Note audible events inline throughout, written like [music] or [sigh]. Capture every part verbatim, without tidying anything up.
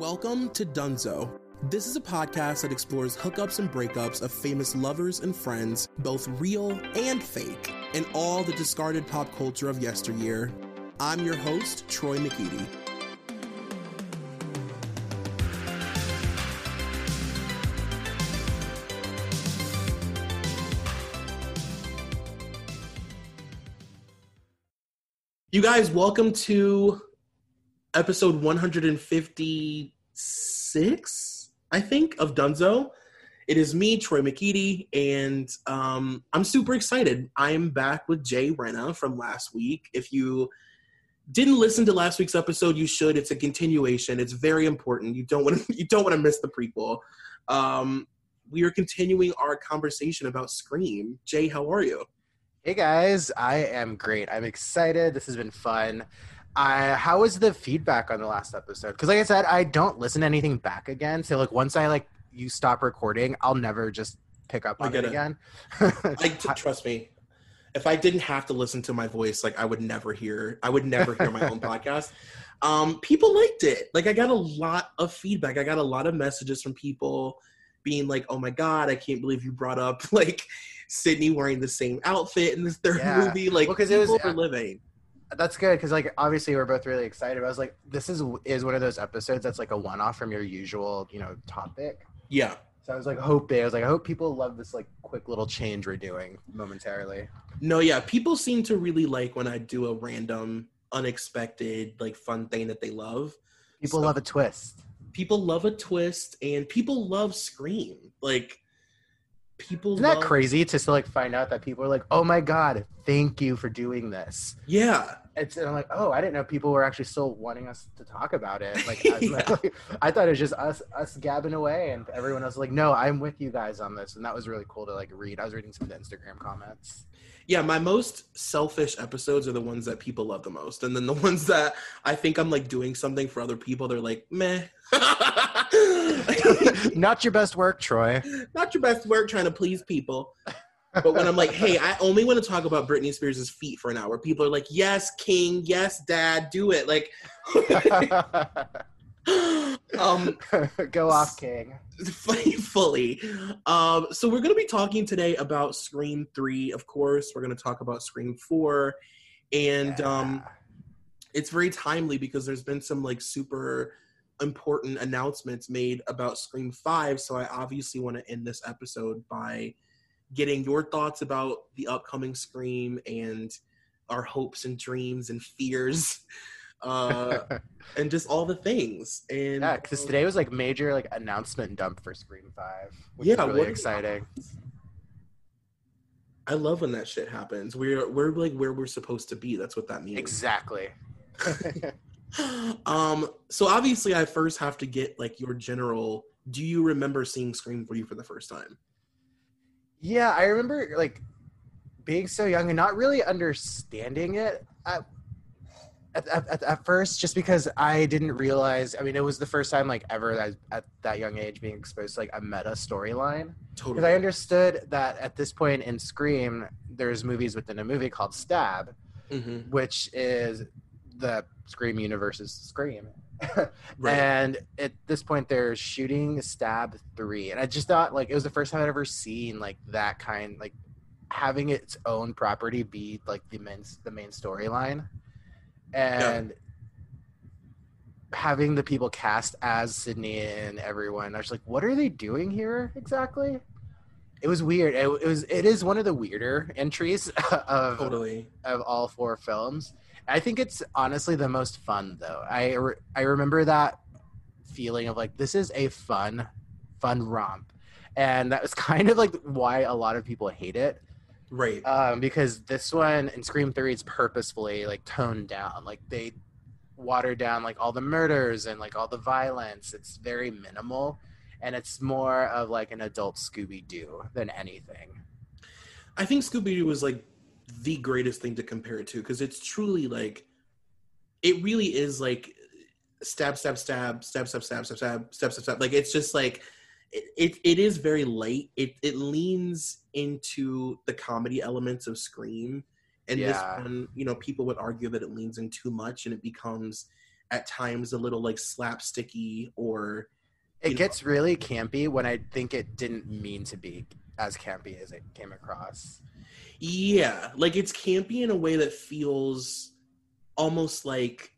Welcome to Dunzo. This is a podcast that explores hookups and breakups of famous lovers and friends, both real and fake, and all the discarded pop culture of yesteryear. I'm your host, Troy McEady. You guys, welcome to episode one hundred fifty-six? I think, of Dunzo. It is me, Troy McEady, and um, I'm super excited. I am back with Jay Reyna from last week. If you didn't listen to last week's episode, you should. It's a continuation. It's very important. You don't want to you don't want to miss the prequel. Um, we are continuing our conversation about Scream. Jay, how are you? Hey guys, I am great. I'm excited. This has been fun. I, how was the feedback on the last episode? Because like I said, I don't listen to anything back again. So like once I like you stop recording, I'll never just pick up on it, it again. I, trust me, if I didn't have to listen to my voice, like I would never hear. I would never hear my own podcast. Um, people liked it. Like I got a lot of feedback. I got a lot of messages from people being like, "Oh my God, I can't believe you brought up like Sydney wearing the same outfit in this third yeah. movie." Like well, people it was, were yeah. living. That's good because, like, obviously we're both really excited. I was like, this is is one of those episodes that's, like, a one-off from your usual, you know, topic. Yeah. So I was, like, hoping. I was like, I hope people love this, like, quick little change we're doing momentarily. No, yeah. People seem to really like when I do a random, unexpected, like, fun thing that they love. People so, love a twist. People love a twist, and people love Scream. Like, people Isn't love- that crazy to, like, find out that people are like, oh, my God, thank you for doing this. Yeah. It's, and I'm like, oh, I didn't know people were actually still wanting us to talk about it. Like, I, yeah. like, I thought it was just us us gabbing away, and everyone else was like, no, I'm with you guys on this. And that was really cool to like read. I was reading some of the Instagram comments. Yeah, my most selfish episodes are the ones that people love the most, and then the ones that I think I'm like doing something for other people, they're like, meh. Not your best work, Troy. Not your best work trying to please people. But when I'm like, hey, I only want to talk about Britney Spears' feet for an hour, people are like, yes, King, yes, Dad, do it. Like, um, go off, King. Fully. Um, so we're going to be talking today about Scream three, of course. We're going to talk about Scream four. And yeah. um, it's very timely because there's been some, like, super important announcements made about Scream five. So I obviously want to end this episode by getting your thoughts about the upcoming Scream and our hopes and dreams and fears uh, and just all the things. And yeah, because um, today was like major like announcement dump for Scream five, which yeah, is really exciting. I love when that shit happens. We're we're like where we're supposed to be. That's what that means. Exactly. um. So obviously I first have to get like your general, do you remember seeing Scream three for the first time? Yeah, I remember like being so young and not really understanding it at, at, at, at first, just because I didn't realize. I mean, it was the first time like ever that I, at that young age being exposed to like a meta storyline. Totally. Because I understood that at this point in Scream, there's movies within a movie called Stab, mm-hmm. which is the Scream universe's Scream. Right. And at this point they're shooting Stab three, and I just thought like it was the first time I'd ever seen like that kind, like having its own property be like the main, the main storyline, and yeah. having the people cast as Sydney and everyone, I was like, what are they doing here exactly? It was weird. It, it was it is one of the weirder entries of totally. of all four films. I think it's honestly the most fun, though. I, re- I remember that feeling of, like, this is a fun, fun romp. And that was kind of, like, why a lot of people hate it. Right. Um, because this one, in Scream three, it's purposefully, like, toned down. Like, they watered down like all the murders and like all the violence. It's very minimal, and it's more of like an adult Scooby-Doo than anything. I think Scooby-Doo was like the greatest thing to compare it to, because it's truly like, it really is like stab, stab, stab, stab, stab, stab, stab, stab, stab, stab, stab. Like, it's just like, it, it, it is very light. It it leans into the comedy elements of Scream. And yeah. this one, you know, people would argue that it leans in too much, and it becomes at times a little like slapsticky, or it gets know. really campy when I think it didn't mean to be as campy as it came across. Yeah, like it's campy in a way that feels almost like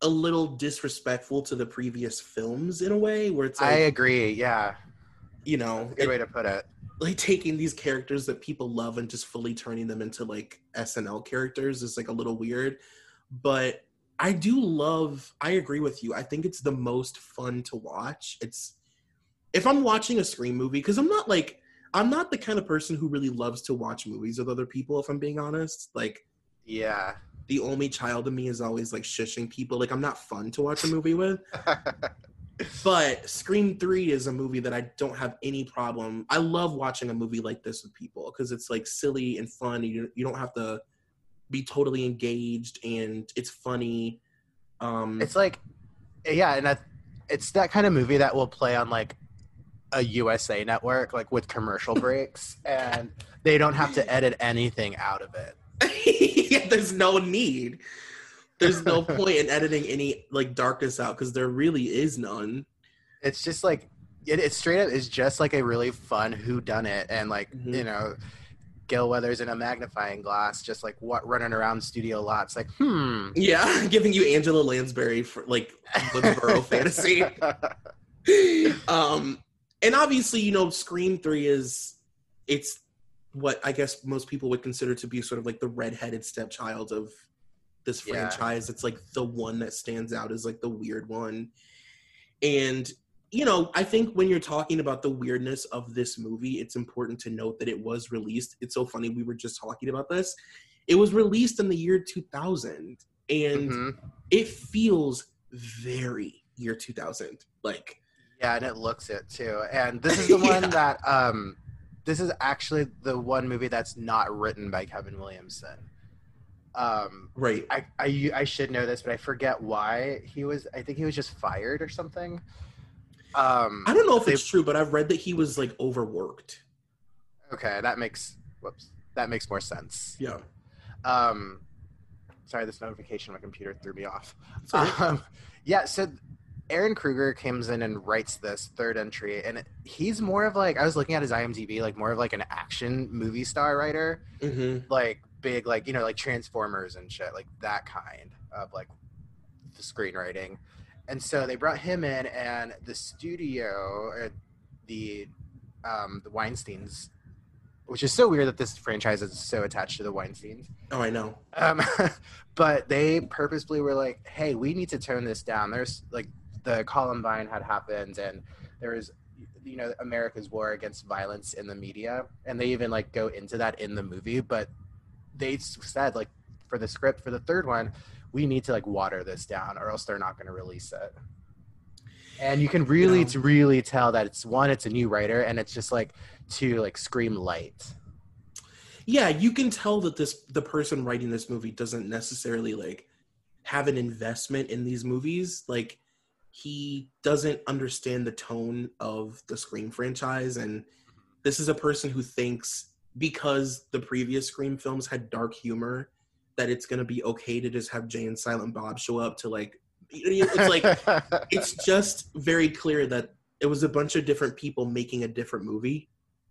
a little disrespectful to the previous films in a way where it's like, I agree, yeah. You know, good it, way to put it. Like taking these characters that people love and just fully turning them into like S N L characters is like a little weird. But I do love, I agree with you. I think it's the most fun to watch. It's, if I'm watching a Scream movie, because I'm not like, I'm not the kind of person who really loves to watch movies with other people, if I'm being honest. Like, yeah, the only child in me is always like shushing people. Like, I'm not fun to watch a movie with. But Scream three is a movie that I don't have any problem. I love watching a movie like this with people because it's like silly and fun. You, you don't have to be totally engaged, and it's funny. Um, it's like, yeah, and I, it's that kind of movie that will play on like a U S A network, like with commercial breaks, and they don't have to edit anything out of it. Yeah, there's no need. There's no point in editing any like darkness out, because there really is none. It's just like it, it straight up is just like a really fun whodunit, and like mm-hmm. you know, Gale Weathers in a magnifying glass, just like what running around studio lots, like hmm. Yeah, giving you Angela Lansbury for like Woodsboro fantasy. Um, and obviously, you know, Scream three is it's what I guess most people would consider to be sort of like the redheaded stepchild of this franchise. Yeah. It's like the one that stands out as like the weird one. And, you know, I think when you're talking about the weirdness of this movie, it's important to note that it was released. It's so funny. We were just talking about this. It was released in the year two thousand, and mm-hmm. it feels very year two thousand. Like, yeah. And it looks it too. And this is the one yeah. that, um, this is actually the one movie that's not written by Kevin Williamson. Um, right. I, I I should know this, but I forget why he was. I think he was just fired or something. Um, I don't know if they, it's true, but I've read that he was like overworked. Okay, that makes whoops. That makes more sense. Yeah. Um, sorry, this notification on my computer threw me off. Um, yeah. So Aaron Kruger comes in and writes this third entry, and he's more of like, I was looking at his IMDb, like more of like an action movie star writer, mm-hmm. like. Big, like, you know, like Transformers and shit, like that kind of like the screenwriting. And so they brought him in, and the studio, or the um the Weinsteins, which is so weird that this franchise is so attached to the Weinsteins. Oh, I know. Um, but they purposefully were like, hey, we need to tone this down. There's like the Columbine had happened, and there was, you know, America's war against violence in the media, and they even like go into that in the movie, but they said, like, for the script for the third one, we need to, like, water this down, or else they're not going to release it. And you can really, you know, really tell that it's, one, it's a new writer, and it's just, like, two, like, Scream light. Yeah, you can tell that this the person writing this movie doesn't necessarily, like, have an investment in these movies. Like, he doesn't understand the tone of the Scream franchise, and this is a person who thinks, because the previous Scream films had dark humor, that it's going to be okay to just have Jay and Silent Bob show up to, like, it's like, it's just very clear that it was a bunch of different people making a different movie.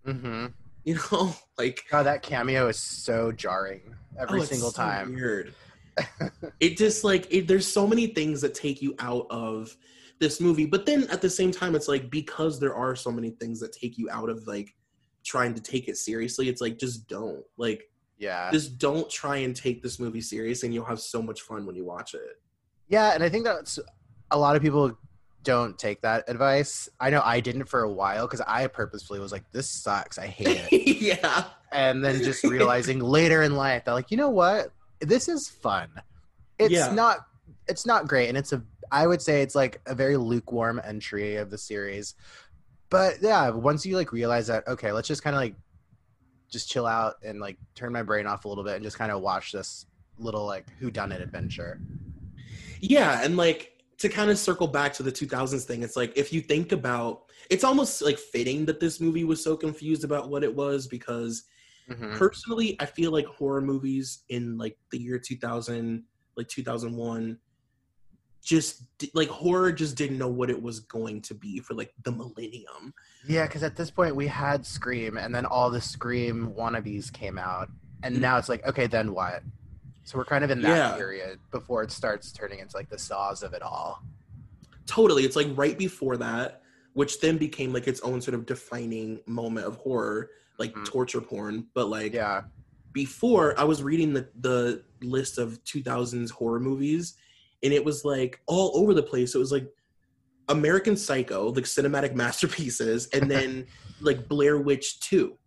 Mm-hmm. You know, like, God, that cameo is so jarring every oh, single it's time. So weird. It just like, it, there's so many things that take you out of this movie, but then at the same time, it's like, because there are so many things that take you out of like, trying to take it seriously, it's like, just don't like yeah just don't try and take this movie serious, and you'll have so much fun when you watch it. Yeah, and I think that's a lot of people don't take that advice. I know I didn't for a while, because I purposefully was like, this sucks, I hate it. Yeah, and then just realizing later in life that, like, you know what, this is fun. It's yeah. not it's not great, and it's a I would say it's like a very lukewarm entry of the series. But yeah, once you like realize that, okay, let's just kind of like just chill out and like turn my brain off a little bit and just kind of watch this little like whodunit adventure. Yeah, and like to kind of circle back to the two thousands thing, it's like if you think about, it's almost like fitting that this movie was so confused about what it was, because mm-hmm. personally, I feel like horror movies in like the year two thousand, like two thousand one, just like horror just didn't know what it was going to be for like the millennium. Yeah, because at this point we had Scream, and then all the Scream wannabes came out, and mm-hmm. now it's like, okay, then what? So we're kind of in that yeah. period before it starts turning into like the Saws of it all. Totally. It's like right before that, which then became like its own sort of defining moment of horror, like mm-hmm. torture porn. But like yeah. before, I was reading the, the list of two thousands horror movies, and it was like all over the place. It was like American Psycho, like cinematic masterpieces, and then like Blair Witch two.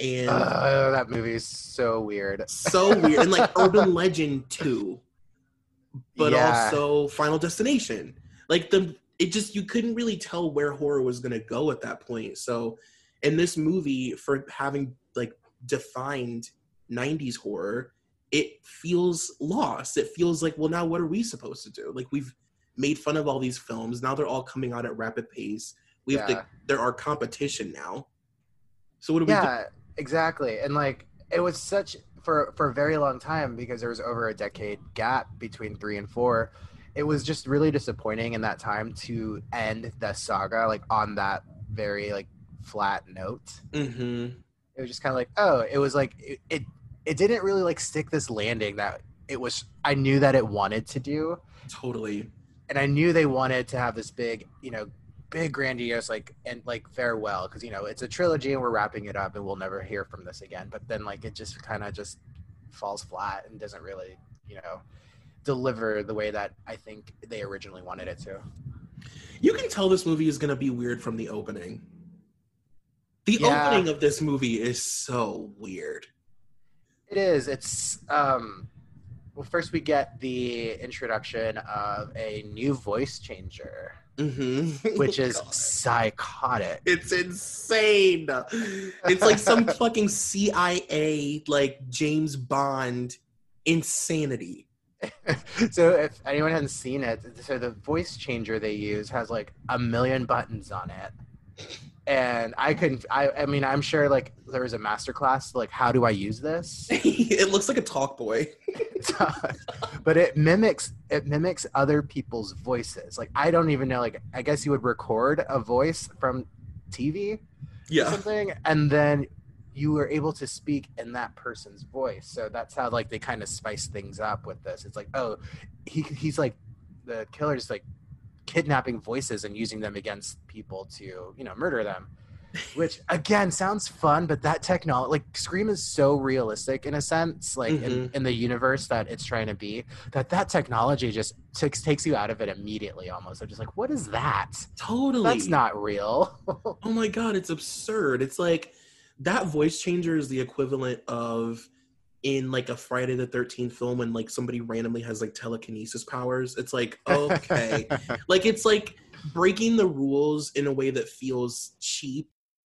And uh, that movie is so weird. So weird. And like Urban Legend two. But yeah. also Final Destination. Like the it just you couldn't really tell where horror was gonna go at that point. So in this movie, for having like defined nineties horror, it feels lost. It feels like, well, now what are we supposed to do? Like we've made fun of all these films. Now they're all coming out at rapid pace. We have yeah. to there are competition now. So what do we yeah. do? Exactly. And like it was such for for a very long time, because there was over a decade gap between three and four. It was just really disappointing in that time to end the saga like on that very like flat note. Mm-hmm. It was just kind of like, oh, it was like it, it it didn't really like stick this landing that it was I knew that it wanted to do. Totally. And I knew they wanted to have this big, you know, big grandiose like and like farewell, because you know it's a trilogy and we're wrapping it up and we'll never hear from this again. But then like it just kind of just falls flat and doesn't really, you know, deliver the way that I think they originally wanted it to. You can tell this movie is going to be weird from the opening. The yeah. opening of this movie is so weird. It is. It's um well, first we get the introduction of a new voice changer. Mm-hmm. Which is God. Psychotic. It's insane. It's like some fucking C I A, like James Bond insanity. So if anyone hasn't seen it, so the voice changer they use has like a million buttons on it. And I couldn't, I, I mean, I'm sure like there was a masterclass, like how do I use this? It looks like a talk boy. But it mimics it mimics other people's voices. Like I don't even know, like I guess you would record a voice from T V yeah. or something, and then you were able to speak in that person's voice. So that's how like they kind of spice things up with this. It's like, oh, he he's like the killer is like kidnapping voices and using them against people to, you know, murder them. Which again sounds fun, but that technology, like Scream is so realistic in a sense, like mm-hmm. in, in the universe that it's trying to be, that that technology just t- takes you out of it immediately. Almost, I'm just like, what is that? Totally, that's not real. Oh my God, it's absurd. It's like that voice changer is the equivalent of in like a Friday the thirteenth film when like somebody randomly has like telekinesis powers. It's like, okay, like it's like breaking the rules in a way that feels cheap.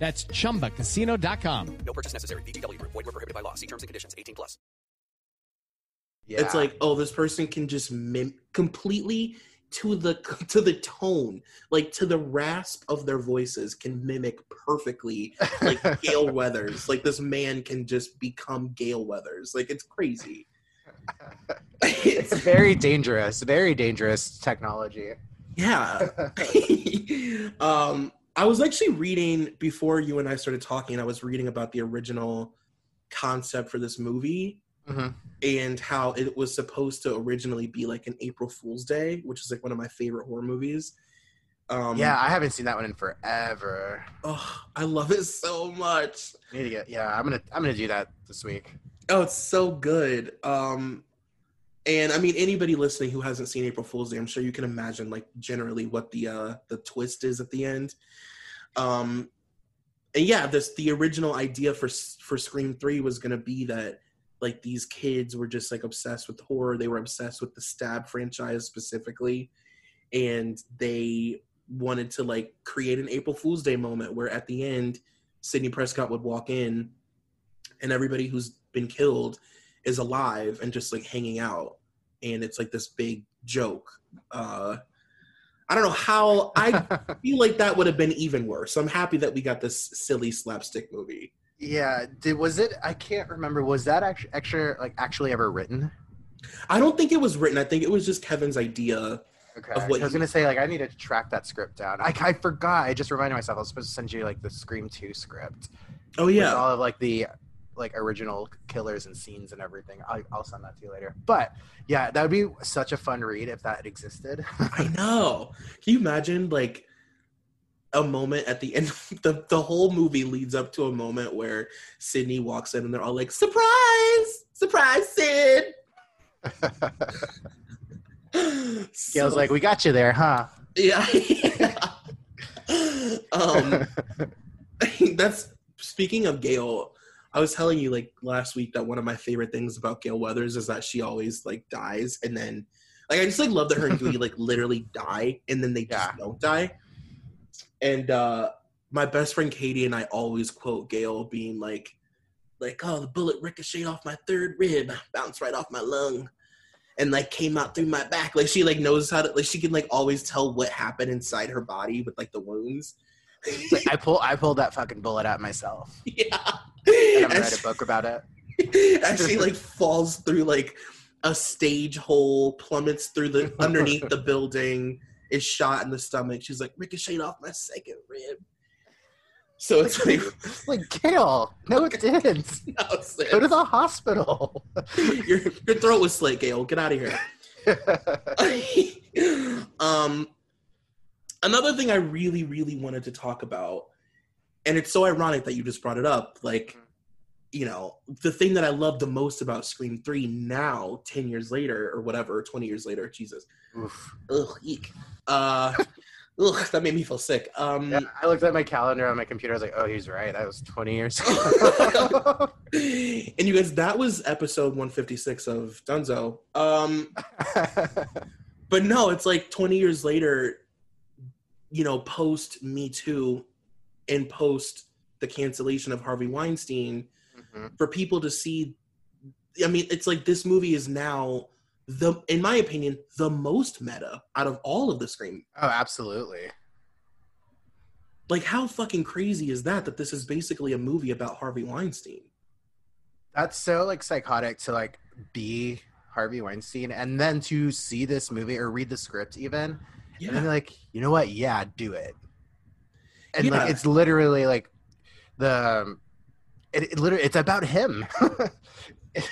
That's chumba casino dot com. No purchase necessary. V G W. Void where prohibited by law. See terms and conditions. eighteen plus. Yeah. It's like, oh, this person can just mim- completely to the to the tone, like to the rasp of their voices, can mimic perfectly, like Gale Weathers. Like this man can just become Gale Weathers. Like it's crazy. It's very dangerous. Very dangerous technology. Yeah. um. I was actually reading, before you and I started talking, I was reading about the original concept for this movie mm-hmm. and how it was supposed to originally be like an April Fool's Day, which is like one of my favorite horror movies. Um, yeah, I haven't seen that one in forever. Oh, I love it so much. I need to get, yeah, I'm gonna I'm gonna do that this week. Oh, it's so good. Um, and I mean, anybody listening who hasn't seen April Fool's Day, I'm sure you can imagine like generally what the uh, the twist is at the end. Um, and yeah, this the original idea for for Scream three was gonna be that like these kids were just like obsessed with horror. They were obsessed with the Stab franchise specifically, and they wanted to like create an April Fool's Day moment where at the end Sydney Prescott would walk in and everybody who's been killed is alive and just like hanging out, and it's like this big joke. uh I don't know how I feel like that would have been even worse, so I'm happy that we got this silly slapstick movie. Yeah, did was it I can't remember, was that actually extra like actually ever written? I don't think it was written. I think it was just Kevin's idea. Okay. I was going to say, like, I need to track that script down. I, I forgot. I just reminded myself I was supposed to send you, like, the Scream two script. Oh, yeah. With all of, like, the, like, original killers and scenes and everything. I, I'll send that to you later. But, yeah, that would be such a fun read if that existed. I know. Can you imagine, like, a moment at the end? The, the whole movie leads up to a moment where Sydney walks in and they're all like, surprise! Surprise, Sid! Gale's so, like, we got you there, huh? Yeah. yeah. um, that's speaking of Gale. I was telling you like last week that one of my favorite things about Gale Weathers is that she always like dies, and then like I just like love that her and Dewey like literally die, and then they yeah. just don't die. And uh, my best friend Katie and I always quote Gale being like, like oh, the bullet ricocheted off my third rib, bounced right off my lung, and like came out through my back. Like she like knows how to, like she can like always tell what happened inside her body with like the wounds. Like I pull I pulled that fucking bullet out myself. Yeah. And I'm gonna write a book about it. And she like falls through like a stage hole, plummets through the underneath the building, is shot in the stomach. She's like, ricocheted off my second rib. So it's like, like, like Gale, no it didn't. No, go to the hospital. your your throat was slit, Gale. Get out of here. um, another thing I really, really wanted to talk about, and it's so ironic that you just brought it up. Like, you know, the thing that I love the most about Scream three now, ten years later or whatever, twenty years later, Jesus. Oof. Ugh, eek. Uh, Ugh, that made me feel sick. Um, yeah, I looked at my calendar on my computer. I was like, oh, he's right. That was twenty years ago. And you guys, that was episode one fifty-six of Dunzo. Um, but no, it's like twenty years later, you know, post Me Too and post the cancellation of Harvey Weinstein, mm-hmm. for people to see. I mean, it's like this movie is now – the, in my opinion, the most meta out of all of the Scream. Oh, absolutely. Like, how fucking crazy is that, that this is basically a movie about Harvey Weinstein? That's so, like, psychotic to, like, be Harvey Weinstein and then to see this movie or read the script even. Yeah. And then, like, you know what? Yeah, do it. And, yeah. like, it's literally, like, the... Um, it, it literally, it's about him.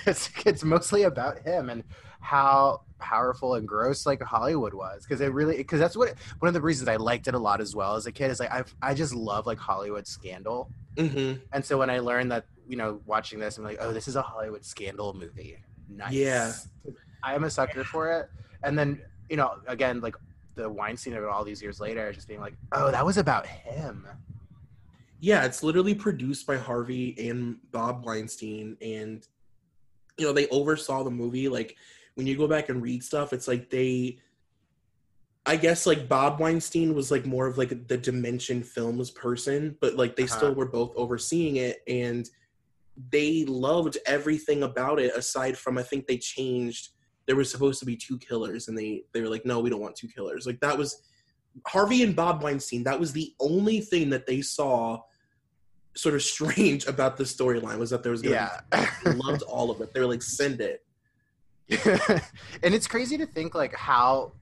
it's, it's mostly about him and... how powerful and gross like Hollywood was, because it really because that's what it, one of the reasons I liked it a lot as well as a kid is like I I just love like Hollywood scandal, mm-hmm. and so when I learned that, you know, watching this I'm like, oh, this is a Hollywood scandal movie. Nice. Yeah, I am a sucker yeah. for it. And then, you know, again, like the Weinstein of it all these years later, just being like, oh, that was about him. Yeah, it's literally produced by Harvey and Bob Weinstein, and you know they oversaw the movie. Like, when you go back and read stuff, it's like they, I guess like Bob Weinstein was like more of like the Dimension Films person, but like they uh-huh. still were both overseeing it, and they loved everything about it aside from, I think they changed, there was supposed to be two killers and they, they were like, no, we don't want two killers. Like that was, Harvey and Bob Weinstein, that was the only thing that they saw sort of strange about the storyline, was that there was going to yeah. be, they loved all of it. They were like, send it. And it's crazy to think like how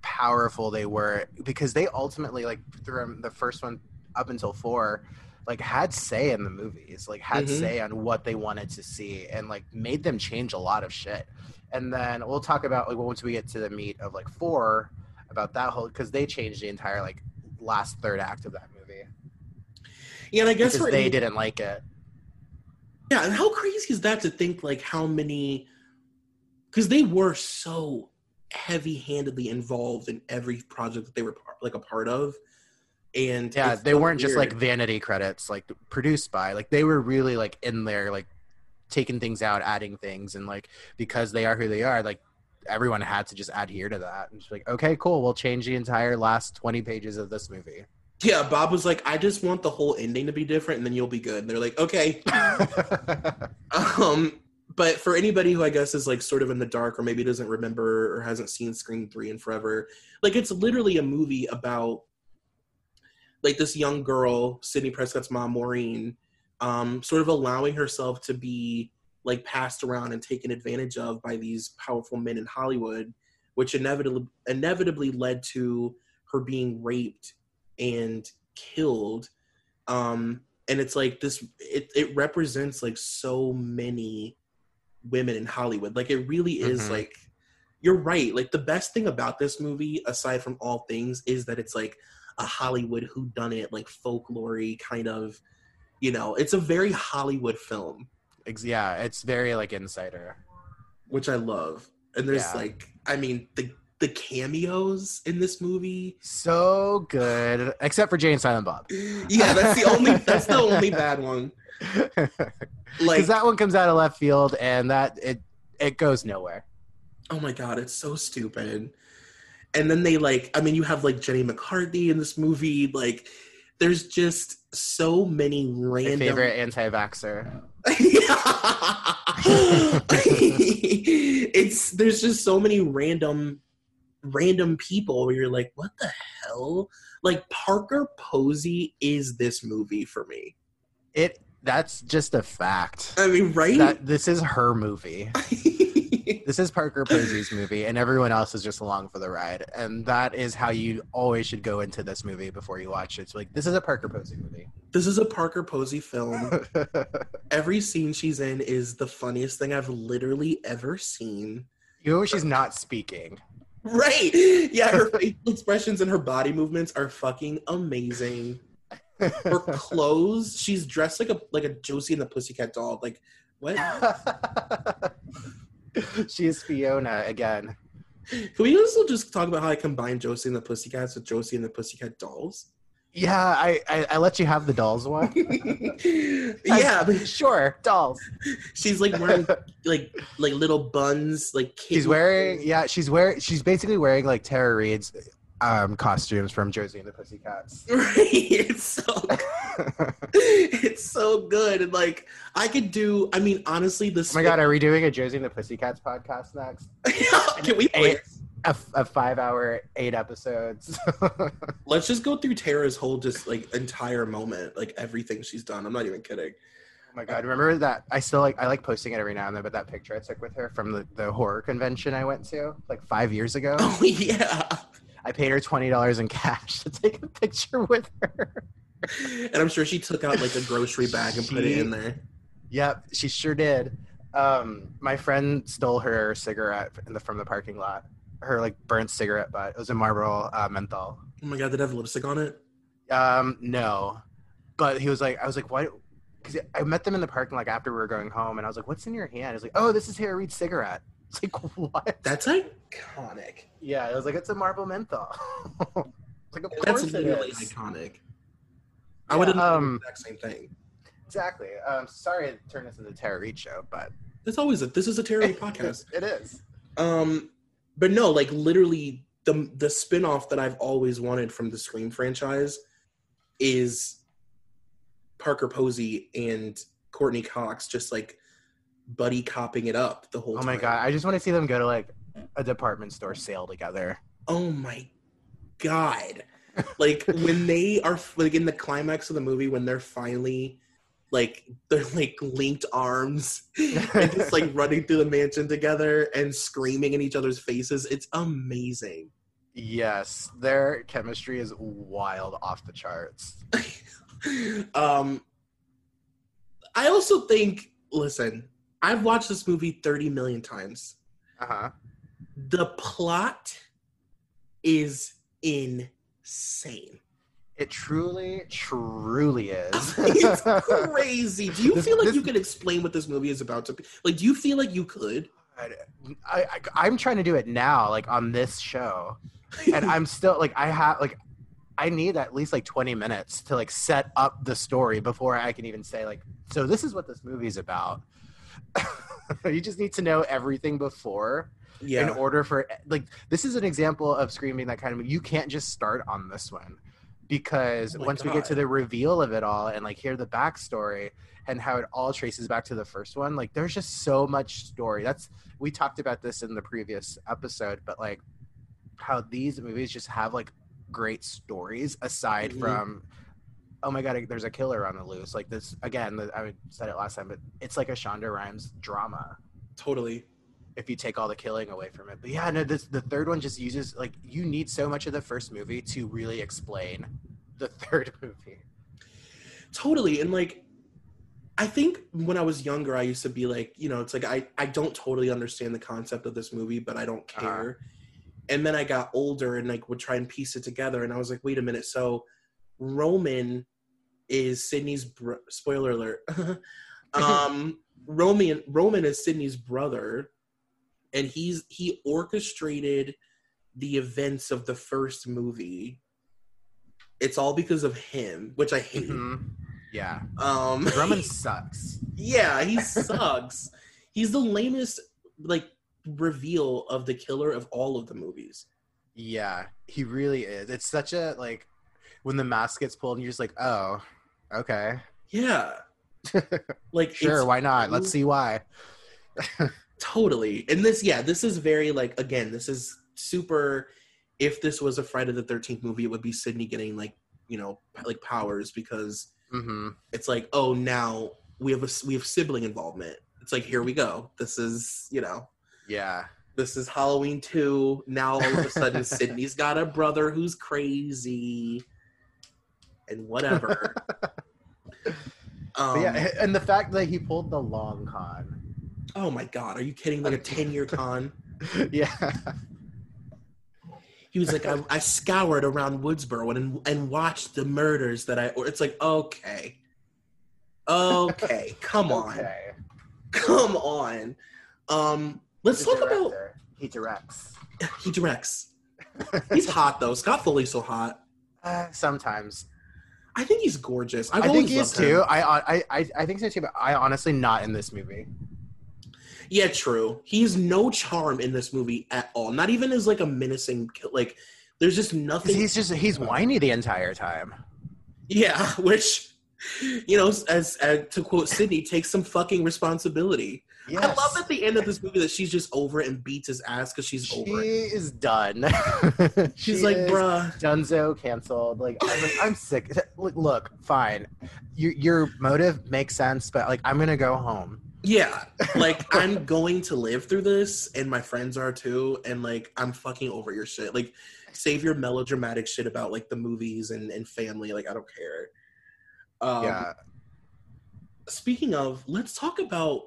powerful they were, because they ultimately like through the first one up until four like had say in the movies, like had mm-hmm. say on what they wanted to see, and like made them change a lot of shit. And then we'll talk about like once we get to the meat of like four about that whole, because they changed the entire like last third act of that movie. Yeah, and I guess because they in, didn't like it. Yeah, and how crazy is that to think like how many, because they were so heavy-handedly involved in every project that they were like a part of. And yeah, they weren't weird. Just like vanity credits like produced by, like they were really like in there like taking things out, adding things, and like because they are who they are, like everyone had to just adhere to that and just like, okay, cool, we'll change the entire last twenty pages of this movie. Yeah, Bob was like, I just want the whole ending to be different and then you'll be good. And they're like, okay. um But for anybody who I guess is like sort of in the dark or maybe doesn't remember or hasn't seen Scream three in forever, like it's literally a movie about like this young girl, Sydney Prescott's mom, Maureen, um, sort of allowing herself to be like passed around and taken advantage of by these powerful men in Hollywood, which inevitably inevitably led to her being raped and killed. Um, and it's like this, it, it represents like so many women in Hollywood. Like it really is mm-hmm. like, you're right. Like the best thing about this movie, aside from all things, is that it's like a Hollywood whodunit, like folklore-y kind of, you know, it's a very Hollywood film. Yeah, it's very like insider, which I love. And there's yeah. like, I mean, the the cameos in this movie, so good, except for Jay and Silent Bob. Yeah, that's the only that's the only bad one. Like, because that one comes out of left field and that it it goes nowhere. Oh my god, it's so stupid. And then they like, I mean, you have like Jenny McCarthy in this movie. Like, there's just so many random. My favorite anti-vaxxer. it's there's just so many random. random people where you're like, what the hell? Like, Parker Posey is this movie for me. It that's just a fact. I mean, right? That, this is her movie. This is Parker Posey's movie, and everyone else is just along for the ride. And that is how you always should go into this movie before you watch it. It's like, this is a Parker Posey movie. This is a Parker Posey film. Every scene she's in is the funniest thing I've literally ever seen. You know, she's not speaking. Right. Yeah, her facial expressions and her body movements are fucking amazing. Her clothes, she's dressed like a like a Josie and the Pussycat doll. Like, what? She is Fiona again. Can we also just talk about how I combine Josie and the Pussycats with Josie and the Pussycat dolls? Yeah, I, I, I let you have the dolls one. Yeah, but sure, dolls. She's like wearing like like little buns, like kids. She's wearing yeah, she's wearing she's basically wearing like Tara Reid's um, costumes from Josie and the Pussycats. Right, it's so it's so good, and like I could do. I mean, honestly, this. Oh my god, are we doing a Josie and the Pussycats podcast next? Can we please? A, a five-hour, eight episodes. Let's just go through Tara's whole just like entire moment, like everything she's done. I'm not even kidding. Oh my god! Remember that? I still like I like posting it every now and then, but that picture I took with her from the, the horror convention I went to like five years ago. Oh yeah. I paid her twenty dollars in cash to take a picture with her. And I'm sure she took out like a grocery bag and she, put it in there. Yep, she sure did. Um, my friend stole her cigarette in the, from the parking lot. Her like burnt cigarette butt. It was a Marlboro uh, menthol. Oh my god, did it have lipstick on it? Um, no. But he was like, I was like, why? Because I met them in the parking lot after we were going home, and I was like, what's in your hand? He's like, oh, this is Tara Reid's cigarette. It's like, what? That's iconic. Yeah, I was like, it's a Marlboro menthol. Like, of that's course it really is. Iconic. I yeah, would have um, done the exact same thing. Exactly. Um, sorry to turn this into a Tara Reid show, but it's always a, this is a Tara Reid podcast. It is. Um. But no, like literally the the spinoff that I've always wanted from the Scream franchise is Parker Posey and Courtney Cox just like buddy copping it up the whole time. Oh my time. God. I just want to see them go to like a department store sale together. Oh my God. Like when they are like in the climax of the movie, when they're finally like they're like linked arms and just like running through the mansion together and screaming in each other's faces. It's amazing. Yes, their chemistry is wild, off the charts. um, I also think, listen, I've watched this movie thirty million times. Uh huh. The plot is insane. It truly, truly is. It's crazy. Do you this, feel like this, you can explain what this movie is about to be? Like, do you feel like you could? I, I, I'm trying to do it now, like, on this show. And I'm still, like, I have, like, I need at least, like, twenty minutes to, like, set up the story before I can even say, like, so this is what this movie's about. You just need to know everything before. Yeah. In order for, like, this is an example of Scream being that kind of movie. You can't just start on this one. Because oh once God. we get to the reveal of it all and, like, hear the backstory and how it all traces back to the first one, like, there's just so much story. That's, we talked about this in the previous episode, but, like, how these movies just have, like, great stories aside mm-hmm. from, oh, my God, there's a killer on the loose. Like, this, again, I said it last time, but it's like a Shonda Rhimes drama. Totally. If you take all the killing away from it. But yeah, no, this, the third one just uses, like, you need so much of the first movie to really explain the third movie. Totally. And, like, I think when I was younger, I used to be like, you know, it's like, I, I don't totally understand the concept of this movie, but I don't care. Uh-huh. And then I got older and, like, would try and piece it together. And I was like, wait a minute. So Roman is Sydney's, bro- spoiler alert. um, Roman, Roman is Sydney's brother. And he's he orchestrated the events of the first movie. It's all because of him, which I hate. Mm-hmm. Yeah. Um, Roman sucks. Yeah, he sucks. He's the lamest, like, reveal of the killer of all of the movies. Yeah, he really is. It's such a, like, when the mask gets pulled and you're just like, oh, okay. Yeah. Like, sure, why not? Let's see why. Totally. And this, yeah, this is very, like, again, this is super, if this was a Friday the thirteenth movie, it would be Sydney getting, like, you know, like, powers, because mm-hmm. it's like, oh, now we have a, we have sibling involvement. It's like, here we go. This is, you know. Yeah. This is Halloween two. Now all of a sudden Sydney's got a brother who's crazy and whatever. um, yeah, and the fact that he pulled the long con. Oh my God, are you kidding? Like a ten-year con? Yeah. He was like, I, I scoured around Woodsboro and and watched the murders that I... Or it's like, okay. Okay, come on. Okay. Come on. Um, let's talk about... He directs. He directs. He's hot, though. Scott Foley's so hot. Uh, sometimes. I think he's gorgeous. I've I think he is, too. I, I, I think so, too, but I honestly not in this movie. Yeah, true. He's no charm in this movie at all. Not even as, like, a menacing, like, there's just nothing. He's just, he's whiny the entire time. Yeah, which, you know, as, as to quote Sydney, takes some fucking responsibility. Yes. I love at the end of this movie that she's just over it and beats his ass because she's she over it. She is done. She's she like, bruh. Dunzo canceled. Like, I'm, like, I'm sick. Look, fine. Your, your motive makes sense, but, like, I'm going to go home. Yeah, like, I'm going to live through this, and my friends are too, and, like, I'm fucking over your shit. Like, save your melodramatic shit about, like, the movies and, and family. Like, I don't care. Um, yeah. Speaking of, let's talk about,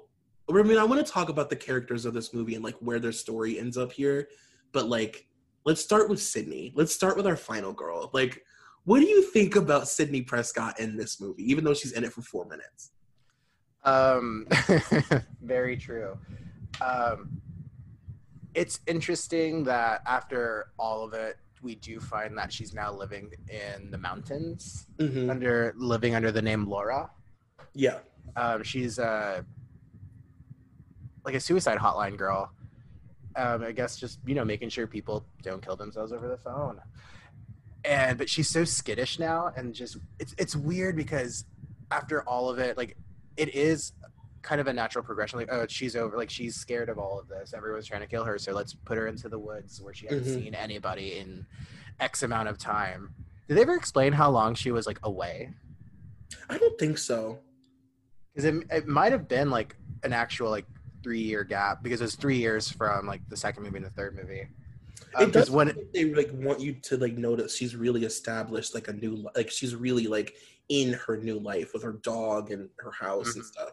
I mean, I want to talk about the characters of this movie and, like, where their story ends up here, but, like, let's start with Sydney. Let's start with our final girl. Like, what do you think about Sydney Prescott in this movie, even though she's in it for four minutes? Um, very true. Um, it's interesting that after all of it, we do find that she's now living in the mountains, mm-hmm. under living under the name Laura. Yeah. Um, she's uh, like a suicide hotline girl. Um, I guess just, you know, making sure people don't kill themselves over the phone. And but she's so skittish now, and just it's it's weird because after all of it, like. It is kind of a natural progression. Like, oh, she's over. Like, she's scared of all of this. Everyone's trying to kill her, so let's put her into the woods where she hasn't mm-hmm. seen anybody in X amount of time. Did they ever explain how long she was, like, away? I don't think so. Because it, it might have been, like, an actual, like, three-year gap. Because it was three years from, like, the second movie and the third movie. Um, it does when it, they, like, want you to, like, notice she's really established, like, a new... Like, she's really, like... in her new life with her dog and her house mm-hmm. and stuff.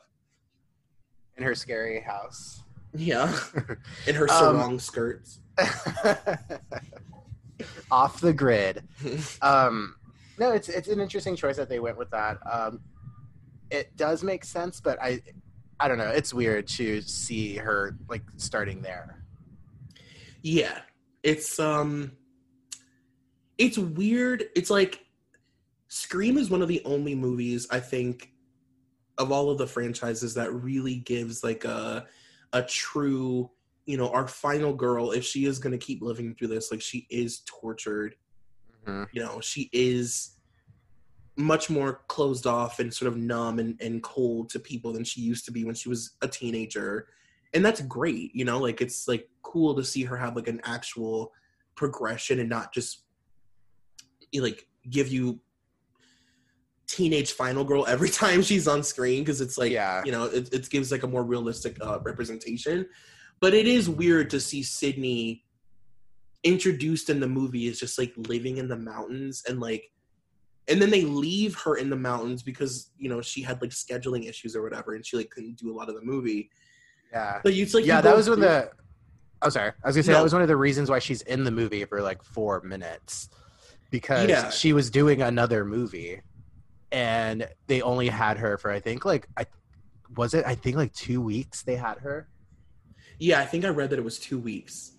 In her scary house. Yeah. In her sarong um, skirts. off the grid. Um, no, it's it's an interesting choice that they went with that. Um, it does make sense, but I I don't know. It's weird to see her like starting there. Yeah, it's um, it's weird. It's like Scream is one of the only movies, I think, of all of the franchises that really gives like a a true, you know, our final girl, if she is going to keep living through this, like she is tortured, mm-hmm. you know, she is much more closed off and sort of numb and, and cold to people than she used to be when she was a teenager. And that's great. You know, like, it's like cool to see her have like an actual progression and not just like give you teenage final girl every time she's on screen, because it's like, yeah. you know, it, it gives like a more realistic uh, representation. But it is weird to see Sydney introduced in the movie as just like living in the mountains, and like, and then they leave her in the mountains because, you know, she had like scheduling issues or whatever, and she like couldn't do a lot of the movie. Yeah. But it's like, yeah, that was one of the, oh, sorry. I was gonna say no. that was one of the reasons why she's in the movie for like four minutes because yeah. she was doing another movie. And they only had her for, I think, like, I was it, I think, like, two weeks they had her? Yeah, I think I read that it was two weeks.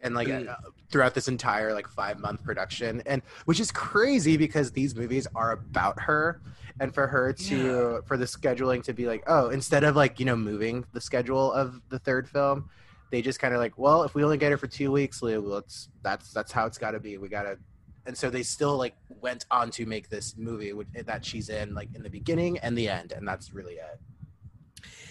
And, like, mm. uh, throughout this entire, like, five-month production. And which is crazy because these movies are about her. And for her to, yeah. for the scheduling to be like, oh, instead of, like, you know, moving the schedule of the third film, they just kind of like, well, if we only get her for two weeks, let's, that's, that's how it's got to be. We got to... And so they still, like, went on to make this movie with, that she's in, like, in the beginning and the end. And that's really it.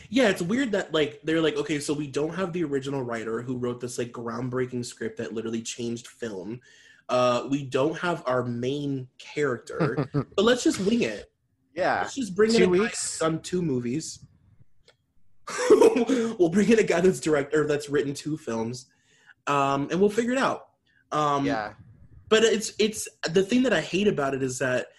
Yeah, it's weird that, like, they're like, okay, so we don't have the original writer who wrote this, like, groundbreaking script that literally changed film. Uh, we don't have our main character. But let's just wing it. Yeah. Let's just bring two in a weeks. guy who's done two movies. We'll bring in a guy that's director that's written two films. Um, and we'll figure it out. Um, yeah. But it's it's the thing that I hate about it is that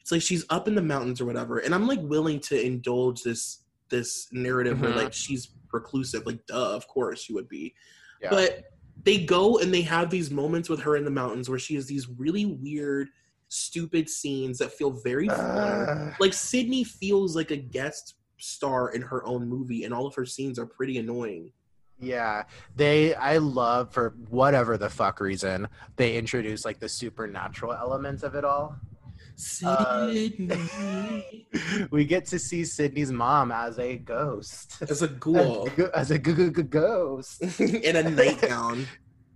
it's like she's up in the mountains or whatever, and I'm like willing to indulge this this narrative mm-hmm. where like she's reclusive, like duh, of course she would be. Yeah. But they go and they have these moments with her in the mountains where she has these really weird, stupid scenes that feel very uh... fun. Like Sydney feels like a guest star in her own movie, and all of her scenes are pretty annoying. Yeah, they, I love, for whatever the fuck reason, they introduce, like, the supernatural elements of it all. Sydney. Uh, we get to see Sydney's mom as a ghost. As a ghoul. As a ghost. In a nightgown.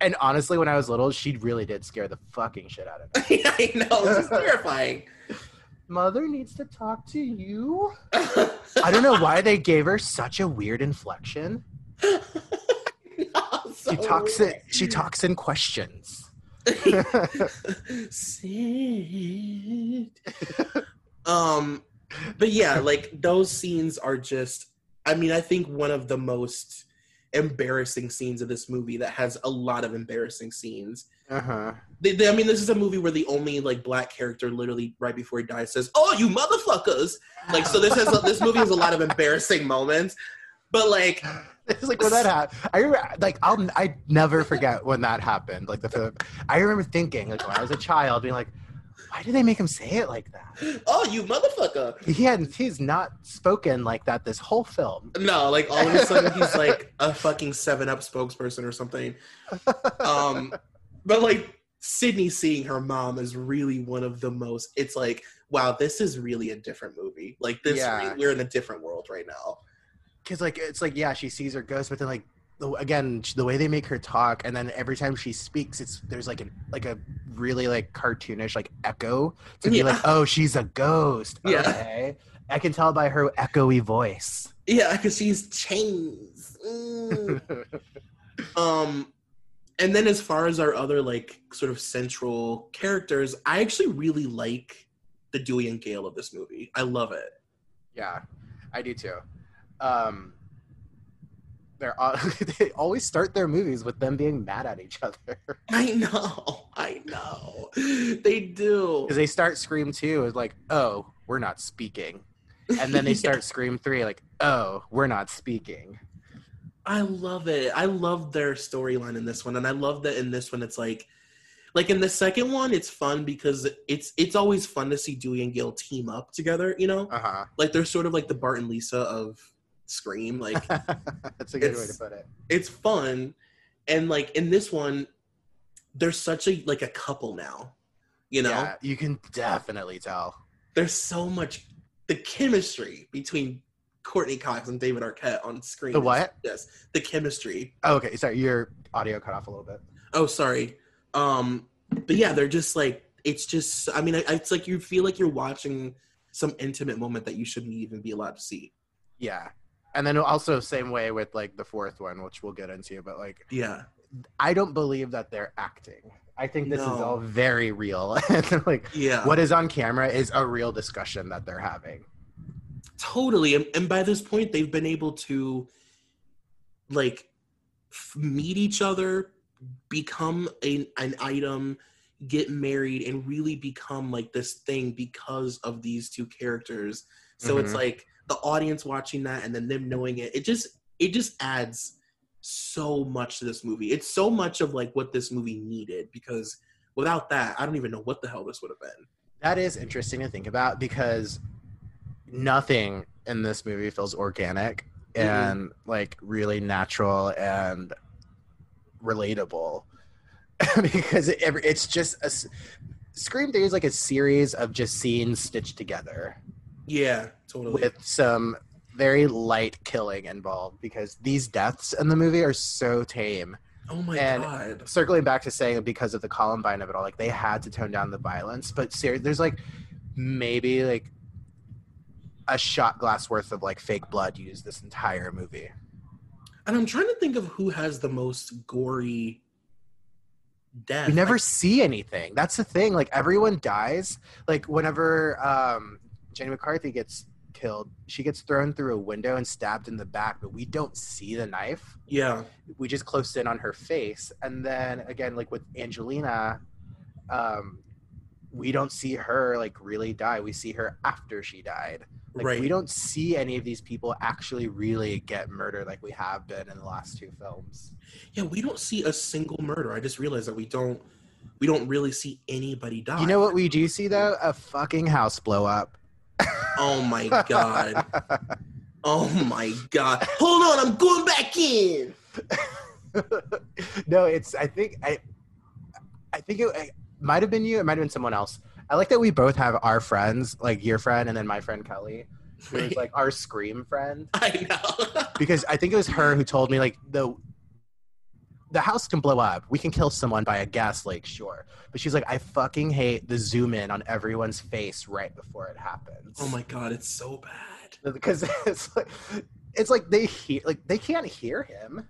And honestly, when I was little, she really did scare the fucking shit out of me. I know, she's terrifying. Mother needs to talk to you. I don't know why they gave her such a weird inflection. no, so she talks in, she talks in questions. um but yeah, like those scenes are just, I mean, I think one of the most embarrassing scenes of this movie that has a lot of embarrassing scenes. Uh-huh. They, they, I mean, this is a movie where the only like black character literally right before he dies says, "Oh, you motherfuckers." Like, so this has this movie has a lot of embarrassing moments. But like, it's like when that happened, I remember, like I'll I never forget when that happened. Like the, I remember thinking, like when I was a child, being like, why do they make him say it like that? Oh, you motherfucker! He hadn't, he's not spoken like that this whole film. No, like all of a sudden he's like a fucking seven up spokesperson or something. Um, but like Sydney seeing her mom is really one of the most. It's like, wow, this is really a different movie. Like this, yeah. we're in a different world right now. Because, like, it's like, yeah, she sees her ghost, but then, like, again, the way they make her talk, and then every time she speaks, it's there's, like, an, like a really, like, cartoonish, like, echo to be yeah. like, oh, she's a ghost. Yeah. Okay. I can tell by her echoey voice. Yeah, because she's chains. Mm. um, and then as far as our other, like, sort of central characters, I actually really like the Dewey and Gale of this movie. I love it. Yeah, I do, too. Um, they're they always start their movies with them being mad at each other. I know, I know, they do. Because they start Scream two is like, oh, we're not speaking, and then they yeah. start Scream three like, oh, we're not speaking. I love it. I love their storyline in this one, and I love that in this one it's like, Like in the second one, it's fun because it's it's always fun to see Dewey and Gale team up together, you know? Uh-huh. Like they're sort of like the Bart and Lisa of Scream. Like that's a good way to put it. It's fun. And like in this one, they're such a like a couple now. You know? Yeah, you can definitely tell. There's so much the chemistry between Courtney Cox and David Arquette on Scream. The what? Yes. The chemistry. Oh, okay. Sorry, your audio cut off a little bit. Oh, sorry. Um, but yeah, they're just like, it's just, I mean, it's like you feel like you're watching some intimate moment that you shouldn't even be allowed to see. Yeah. And then also same way with like the fourth one, which we'll get into, but like, yeah, I don't believe that they're acting. I think this no. is all very real. Like, yeah. What is on camera is a real discussion that they're having. Totally. And, and by this point, they've been able to like f- meet each other, become a, an item, get married, and really become like this thing because of these two characters. So mm-hmm. It's like the audience watching that and then them knowing it. It just it just adds so much to this movie. It's so much of like what this movie needed, because without that, I don't even know what the hell this would have been. That is interesting to think about, because nothing in this movie feels organic mm-hmm. and like really natural and relatable. Because it, it's just a Scream three is like a series of just scenes stitched together. Yeah, totally. With some very light killing involved, because these deaths in the movie are so tame. Oh my and god! Circling back to saying because of the Columbine of it all, like they had to tone down the violence, but seriously, there's like maybe like a shot glass worth of like fake blood used this entire movie. And I'm trying to think of who has the most gory death. We never like, see anything. That's the thing. Like, everyone dies. Like, whenever um, Jenny McCarthy gets killed, she gets thrown through a window and stabbed in the back, but we don't see the knife. Yeah. We just close in on her face. And then, again, like with Angelina, um, we don't see her, like, really die. We see her after she died. Like, right. We don't see any of these people actually really get murdered like we have been in the last two films. Yeah, we don't see a single murder. I just realized that we don't we don't really see anybody die. You know what we do see, though? A fucking house blow up. Oh, my God. Oh, my God. Hold on, I'm going back in. No, it's, I think, I, I think it, it might have been you. It might have been someone else. I like that we both have our friends, like your friend and then my friend Kelly, who's like our Scream friend. I know. Because I think it was her who told me, like, the the house can blow up. We can kill someone by a gas leak, sure. But she's like, I fucking hate the zoom in on everyone's face right before it happens. Oh my God, it's so bad. Because it's like, it's like they hear, like they can't hear him.